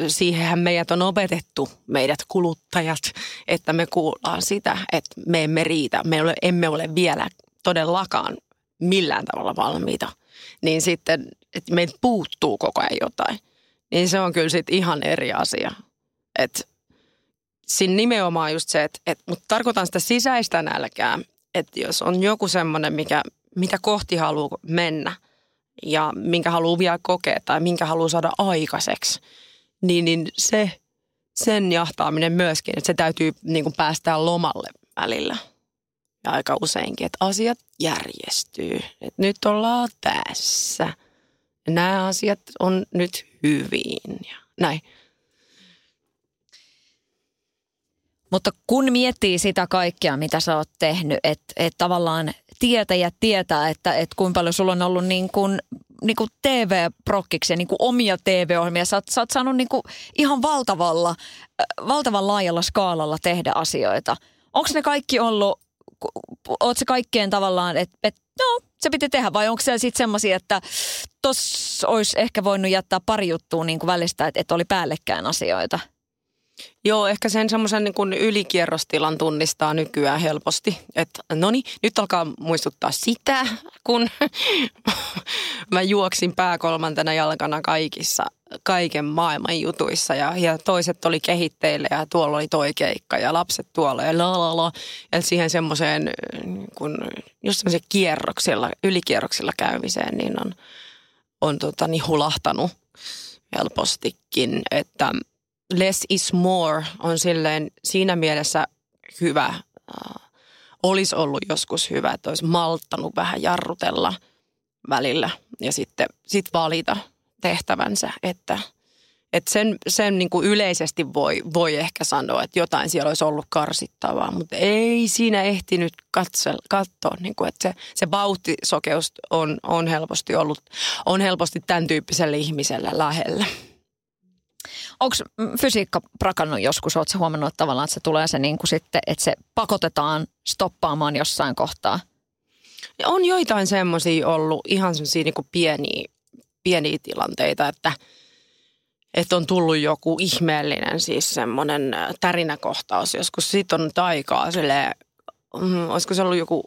siihenhän meidät on opetettu, meidät kuluttajat, että me kuullaan sitä, että me emme riitä. Me emme ole vielä todellakaan millään tavalla valmiita, niin sitten, että meiltä puuttuu koko ajan jotain. Niin se on kyllä sitten ihan eri asia. Että siinä nimenomaan just se, että mutta tarkoitan sitä sisäistä nälkää, että jos on joku semmoinen, mitä kohti haluaa mennä ja minkä haluaa vielä kokea tai minkä haluaa saada aikaiseksi, niin sen jahtaaminen myöskin, että se täytyy niin kuin päästää lomalle välillä. Ja aika useinkin, että asiat järjestyy. Että nyt ollaan tässä. Nämä asiat on nyt hyvin ja näin. Mutta kun miettii sitä kaikkea, mitä sä oot tehnyt, että tavallaan tietää, että kuinka paljon sulla on ollut niin kuin TV-prokkiksi ja niin kuin omia TV-ohjelmia. Sä oot saanut niin kuin ihan valtavan laajalla skaalalla tehdä asioita. Onko ne kaikki ollut... Ootko se kaikkeen tavallaan, että se piti tehdä, vai onko siellä sitten semmoisia, että tossa olisi ehkä voinut jättää pari juttua niin kuin välistä, että oli päällekkäin asioita? Joo, ehkä sen semmoisen niin ylikierrostilan tunnistaa nykyään helposti, että nyt alkaa muistuttaa sitä, kun mä juoksin pääkolmantena jalkana kaiken maailman jutuissa ja toiset oli kehitteillä ja tuolla oli toi keikka ja lapset tuolla ja lalala. Ja siihen semmoiseen, just semmoiseen kierroksilla, ylikierroksilla käymiseen, niin on hulahtanut helpostikin, että less is more on silleen siinä mielessä hyvä olisi ollut joskus hyvä, että olisi malttanut vähän jarrutella välillä ja sitten valita tehtävänsä, että sen niin kuin yleisesti voi ehkä sanoa, että jotain siellä olisi ollut karsittavaa, mutta ei siinä ehtinyt katsoa, niin kuin, että se vauhtisokeus on helposti tämän tyyppisellä ihmisellä lähellä. Onko fysiikka prakannut joskus? Oletko huomannut, että tavallaan että se tulee se, niin kuin sitten, että se pakotetaan stoppaamaan jossain kohtaa? On joitain semmoisia ollut, ihan semmoisia niin kuin pieniä tilanteita, että on tullut joku ihmeellinen, siis semmoinen tärinäkohtaus. Joskus siitä on aikaa silleen, olisiko se ollut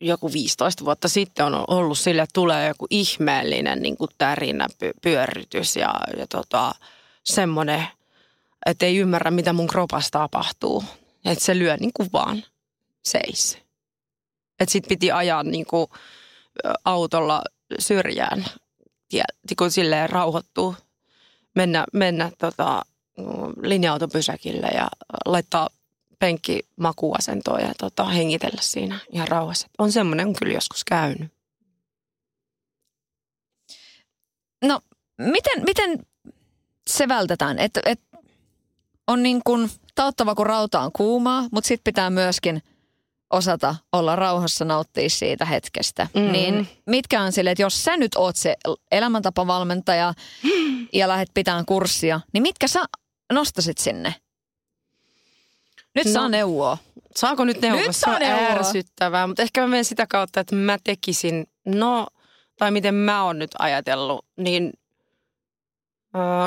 joku 15 vuotta sitten on ollut silleen, että tulee joku ihmeellinen niin kuin tärinäpyörrytys ja semmoinen, että ei ymmärrä, mitä mun kropassa tapahtuu. Että se lyö niin kuin vaan seis. Että sit piti ajaa niin kuin autolla syrjään ja kun silleen rauhoittuu. Mennä linja-auton pysäkille ja laittaa penkki makuasentoon ja hengitellä siinä ihan rauhassa. On semmoinen kyllä joskus käynyt. No, miten se vältetään? Et on niin kuin tauttava, kun rauta on kuumaa, mutta sitten pitää myöskin osata olla rauhassa, nauttia siitä hetkestä. Mm-hmm. Niin mitkä on sille, että jos sä nyt oot se elämäntapavalmentaja ja lähdet pitämään kurssia, niin mitkä sä nostasit sinne? Nyt saa neuvoa. Saako nyt neuvoa? Nyt saa neuvoa. Ärsyttävää, mutta ehkä mä menen sitä kautta, että mä tekisin, tai miten mä oon nyt ajatellut, niin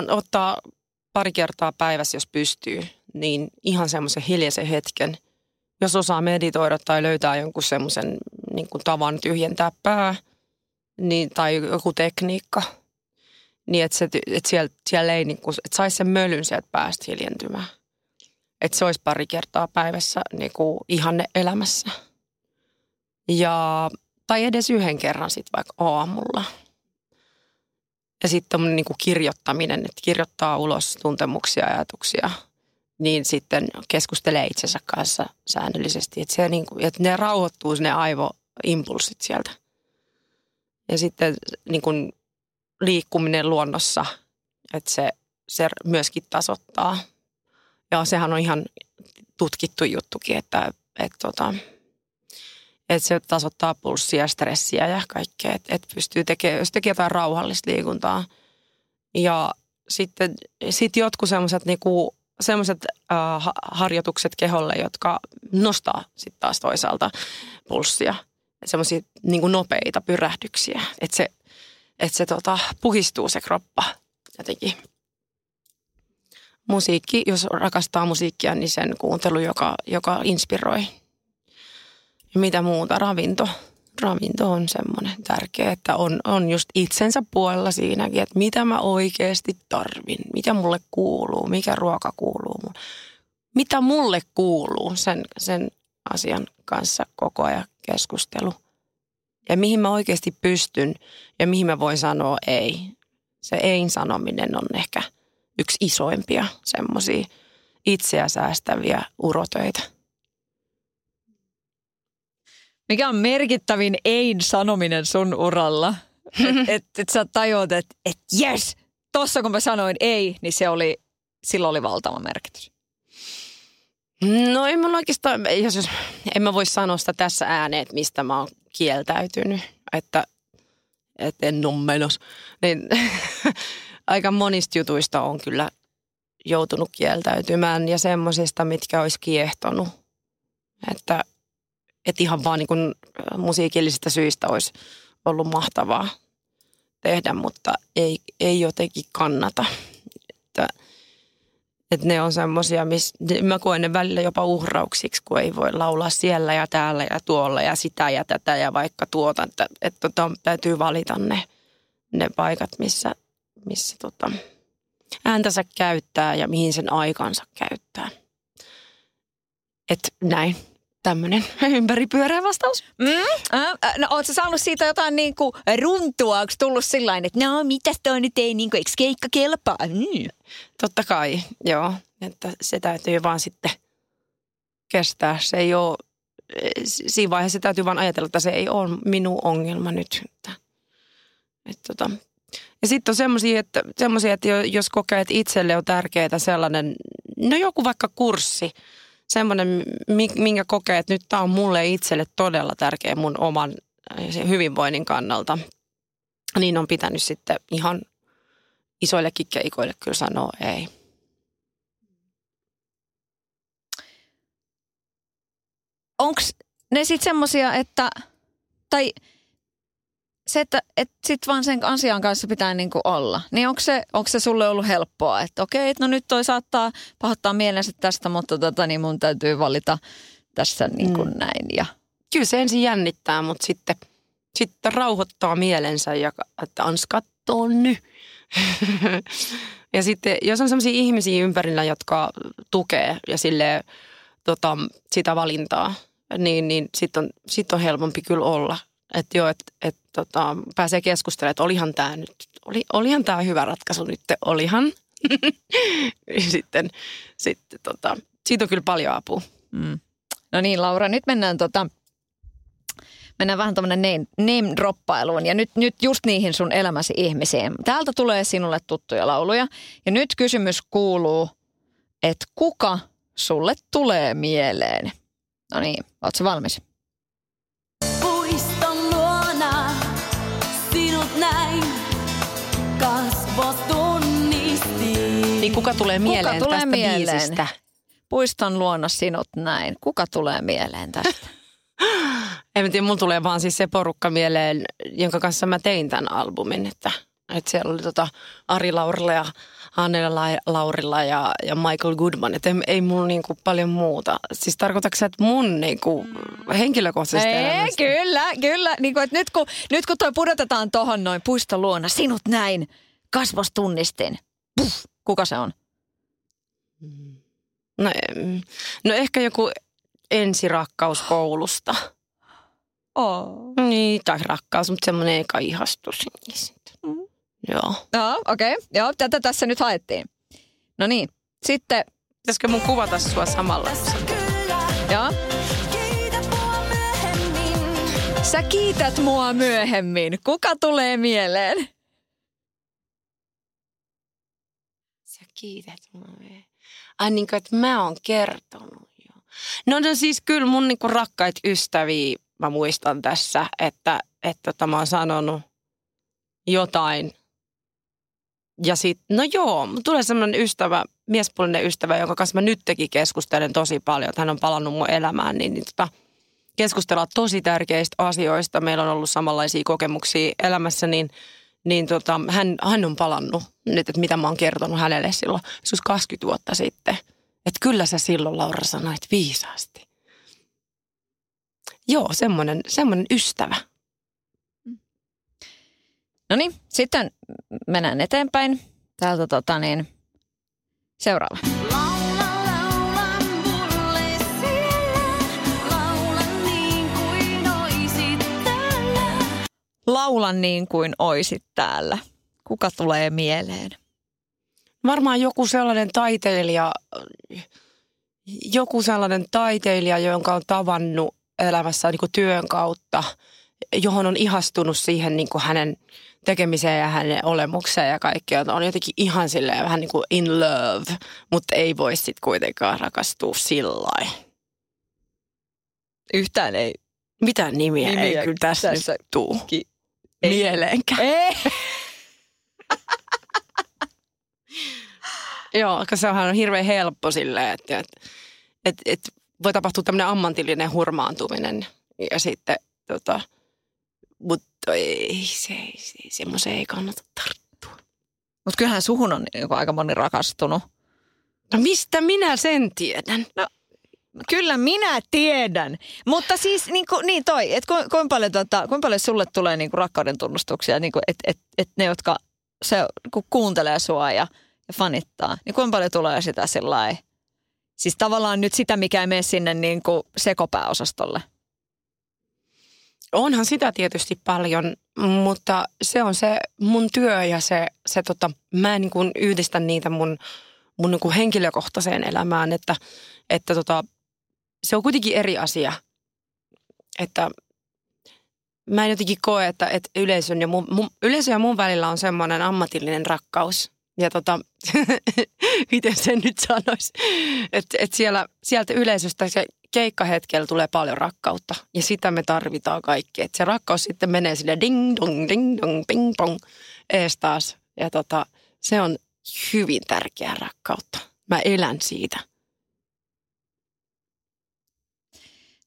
ottaa pari kertaa päivässä, jos pystyy, niin ihan semmoisen hiljaisen hetken. Jos osaa meditoida tai löytää jonkun semmoisen niin kuin tavan tyhjentää pää niin, tai joku tekniikka, niin että siellä ei niin kuin, että saisi sen mölyn sieltä päästä hiljentymään. Että se olisi pari kertaa päivässä niin kuin ihanne elämässä. Tai edes yhden kerran sitten vaikka aamulla. Ja sitten niin kuin kirjoittaminen, että kirjoittaa ulos tuntemuksia ja ajatuksia. Niin sitten keskustelee itsensä kanssa säännöllisesti, että, se niin kuin, että ne rauhoittuu ne aivoimpulssit sieltä. Ja sitten niin kuin liikkuminen luonnossa, että se myöskin tasoittaa. Ja sehän on ihan tutkittu juttukin, että se tasoittaa pulssia, stressiä ja kaikkea. Että pystyy tekemään, jos tekee jotain rauhallista liikuntaa. Ja sitten jotkut sellaiset niinku sellaiset harjoitukset keholle, jotka nostaa sitten taas toisaalta pulssia. Semmoisia niin nopeita pyrähdyksiä, että se puhistuu se kroppa jotenkin. Musiikki, jos rakastaa musiikkia, niin sen kuuntelu, joka inspiroi. Ja mitä muuta? Ravinto on semmoinen tärkeä, että on just itsensä puolella siinäkin, että mitä mä oikeasti tarvin, mitä mulle kuuluu, mikä ruoka kuuluu mulle. Mitä mulle kuuluu sen asian kanssa koko ajan keskustelu. Ja mihin mä oikeasti pystyn ja mihin mä voin sanoa ei. Se ei sanominen on ehkä yksi isoimpia semmoisia itseä säästäviä urotöitä. Mikä on merkittävin ei-sanominen sun uralla? Että sä tajuat, että jes, tossa kun mä sanoin ei, niin sillä oli valtava merkitys. No ei mulla oikeastaan, en mä voi sanoa sitä tässä ääneen, että mistä mä oon kieltäytynyt, että en ole menossa. Niin, aika monista jutuista on kyllä joutunut kieltäytymään ja semmoisista, mitkä olisi kiehtonut, että ihan vaan niin kuin musiikillisista syistä olisi ollut mahtavaa tehdä, mutta ei jotenkin kannata. Että ne on semmoisia, mä koen ne välillä jopa uhrauksiksi, kun ei voi laulaa siellä ja täällä ja tuolla ja sitä ja tätä ja vaikka tuota. Että täytyy valita ne paikat, missä ääntänsä käyttää ja mihin sen aikansa käyttää. Että näin. Tämmöinen ympäripyöreä vastaus. No ootko saanut siitä jotain niinku runtua? Onko tullut sillain, että mitäs toi nyt ei, niinku, eikö keikka kelpaa? Totta kai, joo. Että se täytyy vaan sitten kestää. Se ei ole siinä vaiheessa täytyy vaan ajatella, että se ei ole minun ongelma nyt. Ja sitten on semmoisia, että jos kokee, että itselle on tärkeää sellainen, no joku vaikka kurssi, semmoinen, minkä kokee, että nyt tämä on mulle itselle todella tärkeä mun oman hyvinvoinnin kannalta, niin on pitänyt sitten ihan isoillekin keikoille kyllä sanoa ei. Onko ne sitten semmoisia, että, tai se, että sitten vaan sen asian kanssa pitää niinku olla, niin onko se sulle ollut helppoa, että okei, no nyt toi saattaa pahoittaa mielensä tästä, mutta niin mun täytyy valita tässä niin kuin näin. Ja. Kyllä se ensin jännittää, mutta sitten rauhoittaa mielensä ja että ans kattoo nyt. Ja sitten jos on sellaisia ihmisiä ympärillä, jotka tukee ja silleen, sitä valintaa, niin sit on helpompi kyllä olla. Että joo, pääsee keskustelemaan, että olihan tämä hyvä ratkaisu nyt, olihan. sitten siitä on kyllä paljon apua. Mm. No niin, Laura, nyt mennään vähän tämmöinen name-droppailuun ja nyt just niihin sun elämäsi ihmisiin. Täältä tulee sinulle tuttuja lauluja ja nyt kysymys kuuluu, että kuka sulle tulee mieleen. No niin, ootko valmis? Puiston luona sinut näin kasvot tunnistiin. Niin kuka tulee mieleen tästä biisistä? Puiston luona sinut näin. Kuka tulee mieleen tästä? En tiedä, mulla tulee vaan siis se porukka mieleen, jonka kanssa mä tein tämän albumin, että siellä oli Ari Laurilla ja Hanna Laurilla ja Michael Goodman, että ei mulla niinku paljon muuta. Siis tarkoitatko sä, että mun niinku henkilökohtaisesti elämästä? Kyllä. Niinku, että nyt kun toi pudotetaan tohon noin puiston luona, sinut näin, kasvos tunnistin. Puh, kuka se on? No ehkä joku ensirakkaus koulusta. Oh. Niin, tai rakkaus, mutta semmoinen eikä ihastus. Joo. No, okei. Joo, tätä tässä nyt haettiin. No niin, sitten... Pitäisikö mun kuvata sua samalla? Joo. Sä kiität mua myöhemmin. Kuka tulee mieleen? Sä kiität mua myöhemmin. Ai niin kuin, että mä oon kertonut jo. No siis kyllä mun niin kuin rakkaat ystäviä mä muistan tässä, että mä oon sanonut jotain. Ja sitten, no joo, tulee semmoinen ystävä, miespuolinen ystävä, jonka kanssa mä nytkin keskustelen tosi paljon. Hän on palannut mun elämään, niin keskustellaan tosi tärkeistä asioista. Meillä on ollut samanlaisia kokemuksia elämässä, niin hän on palannut nyt, että mitä mä oon kertonut hänelle silloin, joskus 20 vuotta sitten. Että kyllä sä silloin, Laura, sanoit viisaasti. Joo, semmoinen ystävä. No niin, sitten mennään eteenpäin. Täältä seuraava. Laula mulle siellä, laulan niin kuin oisit täällä. Laulan niin kuin oisit täällä. Kuka tulee mieleen? Varmaan joku sellainen taiteilija, jonka on tavannut elämässä niin kuin työn kautta, johon on ihastunut siihen niin kuin hänen tekemiseen ja hänen olemukseen ja kaikkea. On jotenkin ihan silleen vähän niin kuin in love, mutta ei voi sitten kuitenkaan rakastua sillain. Yhtään ei. Mitään nimiä ei kyllä tässä nyt tuu mieleenkään. Ei. Joo, koska se on hirveän helppo silleen, että voi tapahtua tämmöinen ammatillinen hurmaantuminen ja sitten mutta ei semmoiseen ei kannata tarttua. Mutta kyllähän suhun on aika moni rakastunut. No mistä minä sen tiedän? No kyllä minä tiedän. Mutta siis niin toi, että kuinka paljon sulle tulee niinku rakkauden tunnustuksia, niinku, et ne, jotka se, kun kuuntelee sua ja fanittaa, niin kuinka paljon tulee sitä sillai? Siis tavallaan nyt sitä, mikä ei mene sinne niinku sekopääosastolle. Onhan sitä tietysti paljon, mutta se on se mun työ ja se mä en niin kuin yhdistä niitä mun niin kuin henkilökohtaiseen elämään, että se on kuitenkin eri asia että mä en jotenkin koe, että yleisön ja mun välillä on semmoinen ammatillinen rakkaus. Ja miten sen nyt sanoisi, että sieltä yleisöstä se keikkahetkellä tulee paljon rakkautta ja sitä me tarvitaan kaikki. Että se rakkaus sitten menee sille ding dong, ping pong, ees taas. Ja se on hyvin tärkeää rakkautta. Mä elän siitä.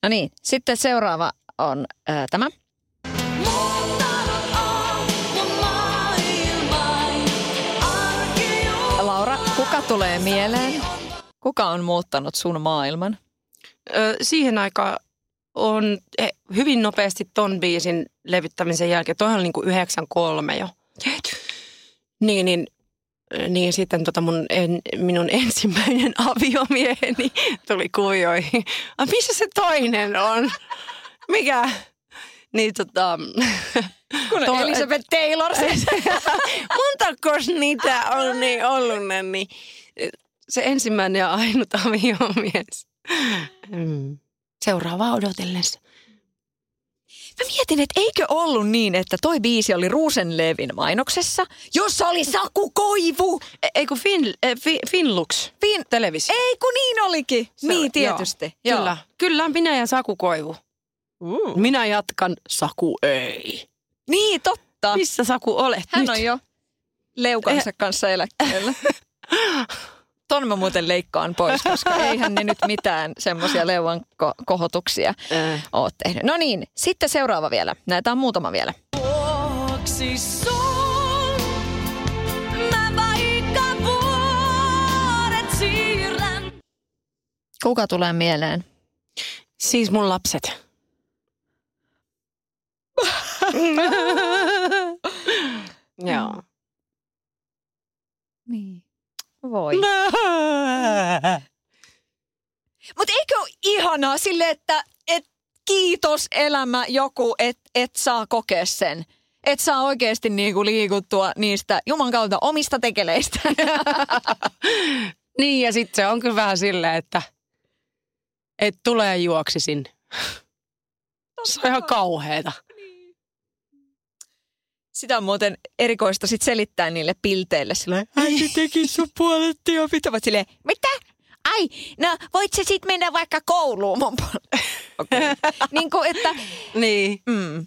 No niin, sitten seuraava on tämä. Laura, kuka tulee mieleen? Kuka on muuttanut sun maailman? Siihen aikaan on hyvin nopeasti ton biisin levittämisen jälkeen. Toihan oli niinku 93 jo. Niin sitten minun ensimmäinen aviomieheni tuli kuvioihin. Missä se toinen on? Mikä? Niin Elizabeth Taylor. Montakos niitä on niin ollut niin. Se ensimmäinen ja ainut aviomies. Seuraavaa odotellessa. Mä mietin, että eikö ollut niin, että toi biisi oli Ruusenlevin mainoksessa, jossa oli Saku Koivu. Finlux. Televisio. Ei kun niin olikin. Niin tietysti. Joo. Kyllä. Joo. Kyllä minä ja Saku Koivu. Minä jatkan, Saku ei. Niin totta. Missä Saku olet nyt? Hän on jo leukansa kanssa eläkkeellä. Ton mä muuten leikkaan pois, koska eihän ne nyt mitään semmoisia leuan kohotuksia ole tehnyt. No niin, sitten seuraava vielä. Näitä on muutama vielä. Kuka tulee mieleen? Siis mun lapset. Joo. Niin. Voi. Mutta eikö ole ihanaa sille, että kiitos elämä joku, että saa kokea sen. Että saa oikeasti niinku liikuttua niistä Juman kautta omista tekeleistä. Niin ja sitten se on kyllä vähän silleen, että et tule ja juoksisin. Se on ihan kauheeta. Sitä on muuten erikoista sit selittää niille pilteille silleen, äiti teki sun puoletti ja pitävät silleen, mitä? Ai, no voit sä sit mennä vaikka kouluun mun puolelle. Okei. Niin kuin, että... Niin. Mm.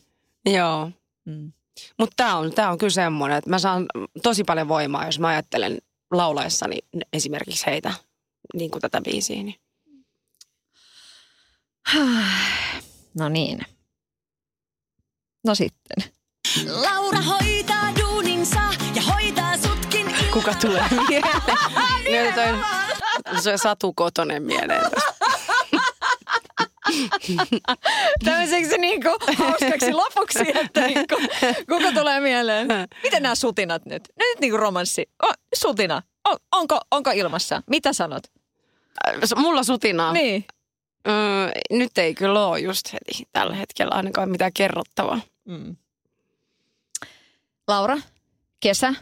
Joo. Mm. Mutta tää on kyllä semmoinen, että mä saan tosi paljon voimaa, jos mä ajattelen laulaessani esimerkiksi heitä, niin kuin tätä biisiä. Niin. No niin. No sitten. Laura hoitaa duuninsa ja hoitaa sutkin ilman. Kuka tulee mieleen? Se on Satu Kotonen mieleen. Tämmöiseksi niinku hauskaksi lopuksi, että niinku, kuka tulee mieleen? Miten nämä sutinat nyt? Nyt niinku romanssi. Sutina. Onko ilmassa? Mitä sanot? Mulla sutinaa. Niin. Nyt ei kyllä ole just heti tällä hetkellä ainakaan mitään kerrottavaa. Mm. Laura, kesä,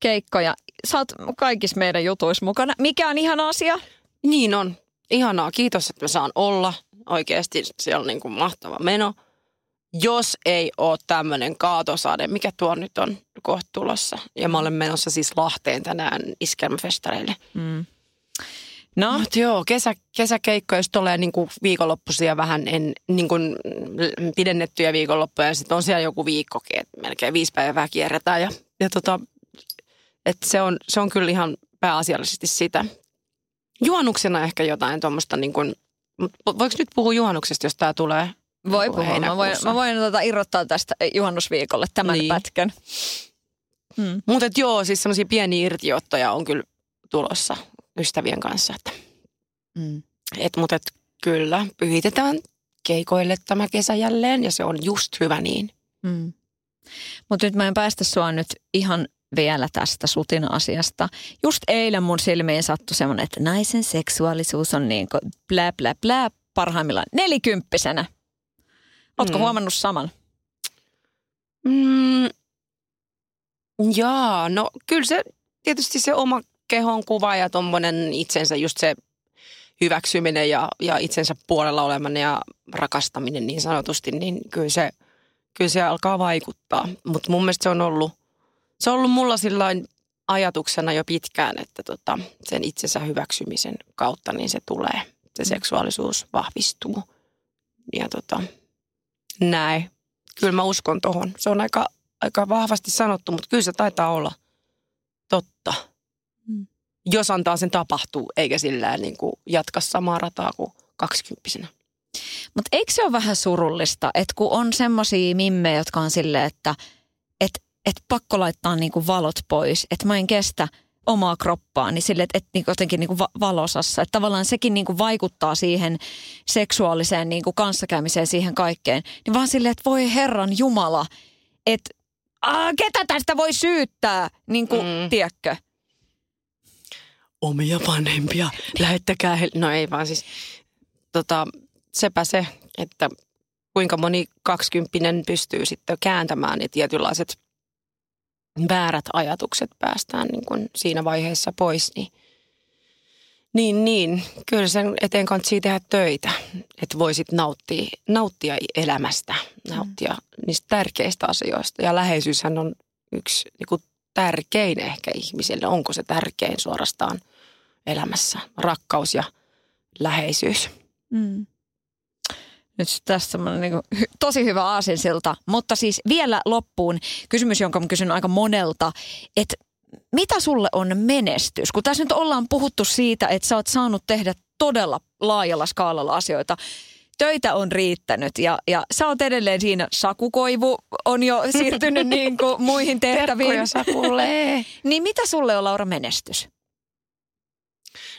keikkoja. Sä oot kaikissa meidän jutuissa mukana. Mikä on ihana asia? Niin on. Ihanaa. Kiitos, että mä saan olla. Oikeasti se on niin kuin mahtava meno. Jos ei ole tämmöinen kaatosade, mikä tuo nyt on kohta tulossa. Ja mä olen menossa siis Lahteen tänään iskelmäfestareille. Mm. No. Mut joo, kesäkeikkoja, jos tulee niinku viikonloppuisia vähän niinku pidennettyjä viikonloppuja, ja sitten on siellä joku viikkokin, että melkein 5 päivää kierretään. Se on kyllä ihan pääasiallisesti sitä. Juhannuksena ehkä jotain tuommoista, niinku, voiko nyt puhua juhannuksesta, jos tämä tulee? Voi puhua, mä voin irrottaa tästä juhannusviikolle tämän pätkän. Mm. Mutta joo, siis semmoisia pieniä irtiottoja on kyllä tulossa. Ystävien kanssa. Mutta kyllä, pyhitetään keikoille tämä kesä jälleen ja se on just hyvä niin. Mm. Mutta nyt mä en päästä sua nyt ihan vielä tästä sutina-asiasta. Just eilen mun silmiin sattui semmoinen, että naisen seksuaalisuus on niin kuin blä blä blä parhaimmillaan 40-vuotiaana. Ootko huomannut saman? Jaa, no kyllä se tietysti se oma kehon kuva ja tuommoinen itsensä just se hyväksyminen ja itsensä puolella oleminen ja rakastaminen niin sanotusti, niin kyllä se alkaa vaikuttaa. Mutta mun mielestä se on ollut mulla sillain ajatuksena jo pitkään, että sen itsensä hyväksymisen kautta niin se tulee. Se seksuaalisuus vahvistuu ja näin. Kyllä mä uskon tohon. Se on aika vahvasti sanottu, mutta kyllä se taitaa olla totta. Mm. Jos antaa sen tapahtua, eikä sillä niin kuin jatka samaa rataa kuin 20-vuotiaana. Mutta eikö se ole vähän surullista, että kun on semmoisia mimmejä, jotka on silleen, että et pakko laittaa niinku valot pois, että mä en kestä omaa kroppaani silleen, että et jotenkin niinku valosassa. Että tavallaan sekin niinku vaikuttaa siihen seksuaaliseen niinku kanssakäymiseen, siihen kaikkeen. Niin vaan silleen, että voi Herran Jumala, että ketä tästä voi syyttää, niinku tiedätkö? Omia vanhempia, lähettäkää no ei vaan siis, sepä se, että kuinka moni 20-vuotias pystyy sitten kääntämään ne tietynlaiset väärät ajatukset päästään niin kuin siinä vaiheessa pois, niin kyllä sen eteen kannattaa tehdä töitä, että voisit nauttia elämästä, nauttia niistä tärkeistä asioista. Ja läheisyyshän on yksi niin kuin tärkein ehkä ihmiselle, onko se tärkein suorastaan elämässä, rakkaus ja läheisyys. Mm. Nyt tässä on niin kuin tosi hyvä aasinsilta, mutta siis vielä loppuun kysymys, jonka mä kysyn aika monelta, että mitä sulle on menestys? Kun tässä nyt ollaan puhuttu siitä, että sä oot saanut tehdä todella laajalla skaalalla asioita. Töitä on riittänyt ja sä oot edelleen siinä. Saku Koivu on jo siirtynyt niin kuin muihin tehtäviin. Terkkoja Sakulle. Niin mitä sulle on, Laura, menestys?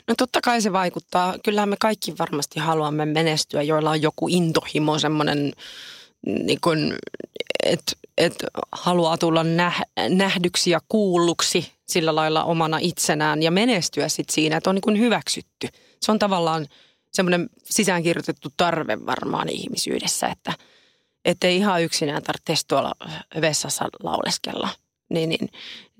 No totta kai se vaikuttaa. Kyllähän me kaikki varmasti haluamme menestyä, joilla on joku intohimo, semmoinen, niin että haluaa tulla nähdyksi ja kuulluksi sillä lailla omana itsenään ja menestyä sitten siinä, että on niin hyväksytty. Se on tavallaan semmoinen sisäänkirjoitettu tarve varmaan ihmisyydessä, että ei ihan yksinään tarvitse tuolla vessassa lauleskella.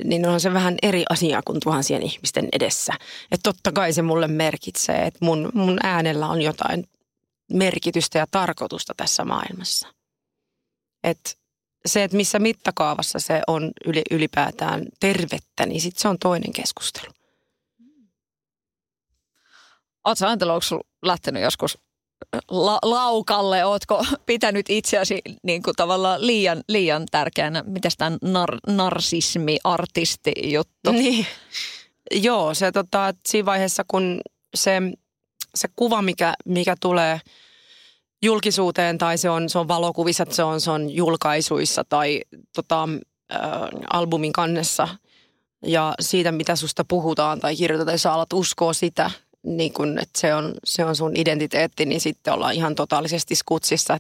Niin on se vähän eri asia kuin tuhansien ihmisten edessä. Että totta kai se mulle merkitsee, että mun äänellä on jotain merkitystä ja tarkoitusta tässä maailmassa. Että se, että missä mittakaavassa se on ylipäätään tervettä, niin sitten se on toinen keskustelu. Oletko ajatellut, onko sinulla lähtenyt joskus laukalle? Oletko pitänyt itseäsi niin kuin tavallaan liian tärkeänä? Mitäs tämä narsismi-artisti-juttu? Niin. Joo, se siinä vaiheessa, kun se kuva, mikä tulee julkisuuteen, tai se on valokuvissa, että se on julkaisuissa tai albumin kannessa, ja siitä, mitä susta puhutaan tai kirjoitetaan, sä alat uskoa sitä, niin kun, että se on sun identiteetti, niin sitten ollaan ihan totaalisesti skutsissa,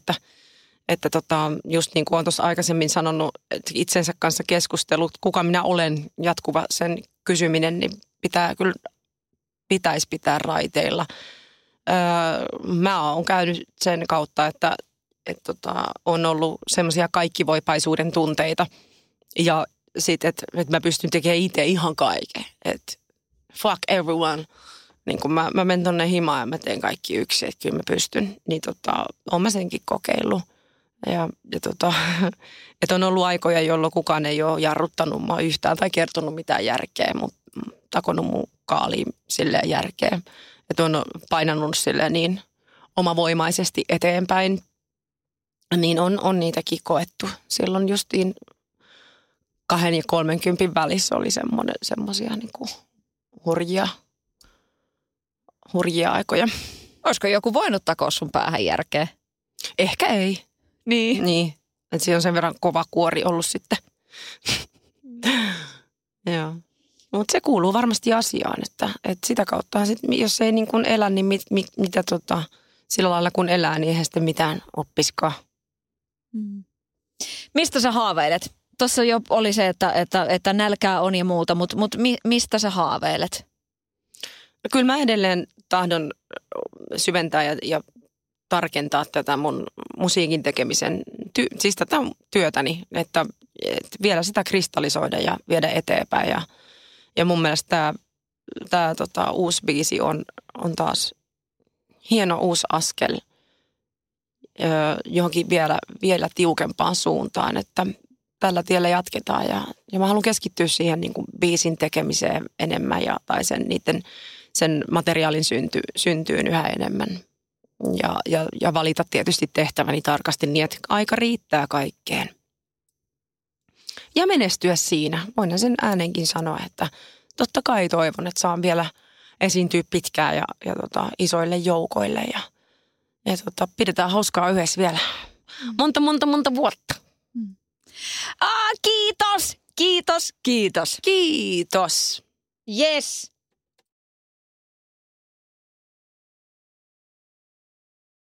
että just niin kuin olen tuossa aikaisemmin sanonut, että itsensä kanssa keskustelut, kuka minä olen, jatkuva sen kysyminen, niin pitäisi pitää raiteilla. Mä oon käynyt sen kautta, että on ollut semmoisia kaikkivoipaisuuden tunteita ja sitten, että mä pystyn tekemään itse ihan kaiken, että fuck everyone. Niin kun mä menen tonne himaan ja mä teen kaikki yksin, että kyllä mä pystyn. Niin oon mä senkin kokeillut. Että on ollut aikoja, jolloin kukaan ei ole jarruttanut mua yhtään tai kertonut mitään järkeä, mutta takonut mun kaaliin silleen järkeä. Että on painanut silleen niin omavoimaisesti eteenpäin. Niin on niitäkin koettu. Silloin justiin 20 ja 30 välissä oli semmoisia niinku hurjia aikoja. Olisiko joku voinut takoa sun päähän järkeä? Ehkä ei. Niin. Että siinä on sen verran kova kuori ollut sitten. Joo. Mutta se kuuluu varmasti asiaan, että sitä kautta, jos ei niin kuin elä, niin mitä sillä lailla kun elää, niin eihän sitten mitään oppiskaan. Mm. Mistä sä haaveilet? Tuossa jo oli se, että nälkää on ja muuta, mutta mistä sä haaveilet? Kyllä mä edelleen tahdon syventää ja tarkentaa tätä mun musiikin tekemisen, siis tätä työtäni, että vielä sitä kristallisoida ja viedä eteenpäin. Ja mun mielestä tämä uusi biisi on taas hieno uusi askel johonkin vielä tiukempaan suuntaan, että tällä tiellä jatketaan ja mä haluan keskittyä siihen niin kuin biisin tekemiseen enemmän ja, tai sen materiaalin syntyyn yhä enemmän ja valita tietysti tehtäväni tarkasti niin, että aika riittää kaikkeen. Ja menestyä siinä. Voin sen äänenkin sanoa, että totta kai toivon, että saan vielä esiintyä pitkään ja isoille joukoille ja pidetään hauskaa yhdessä vielä monta vuotta. Kiitos! Kiitos! Yes!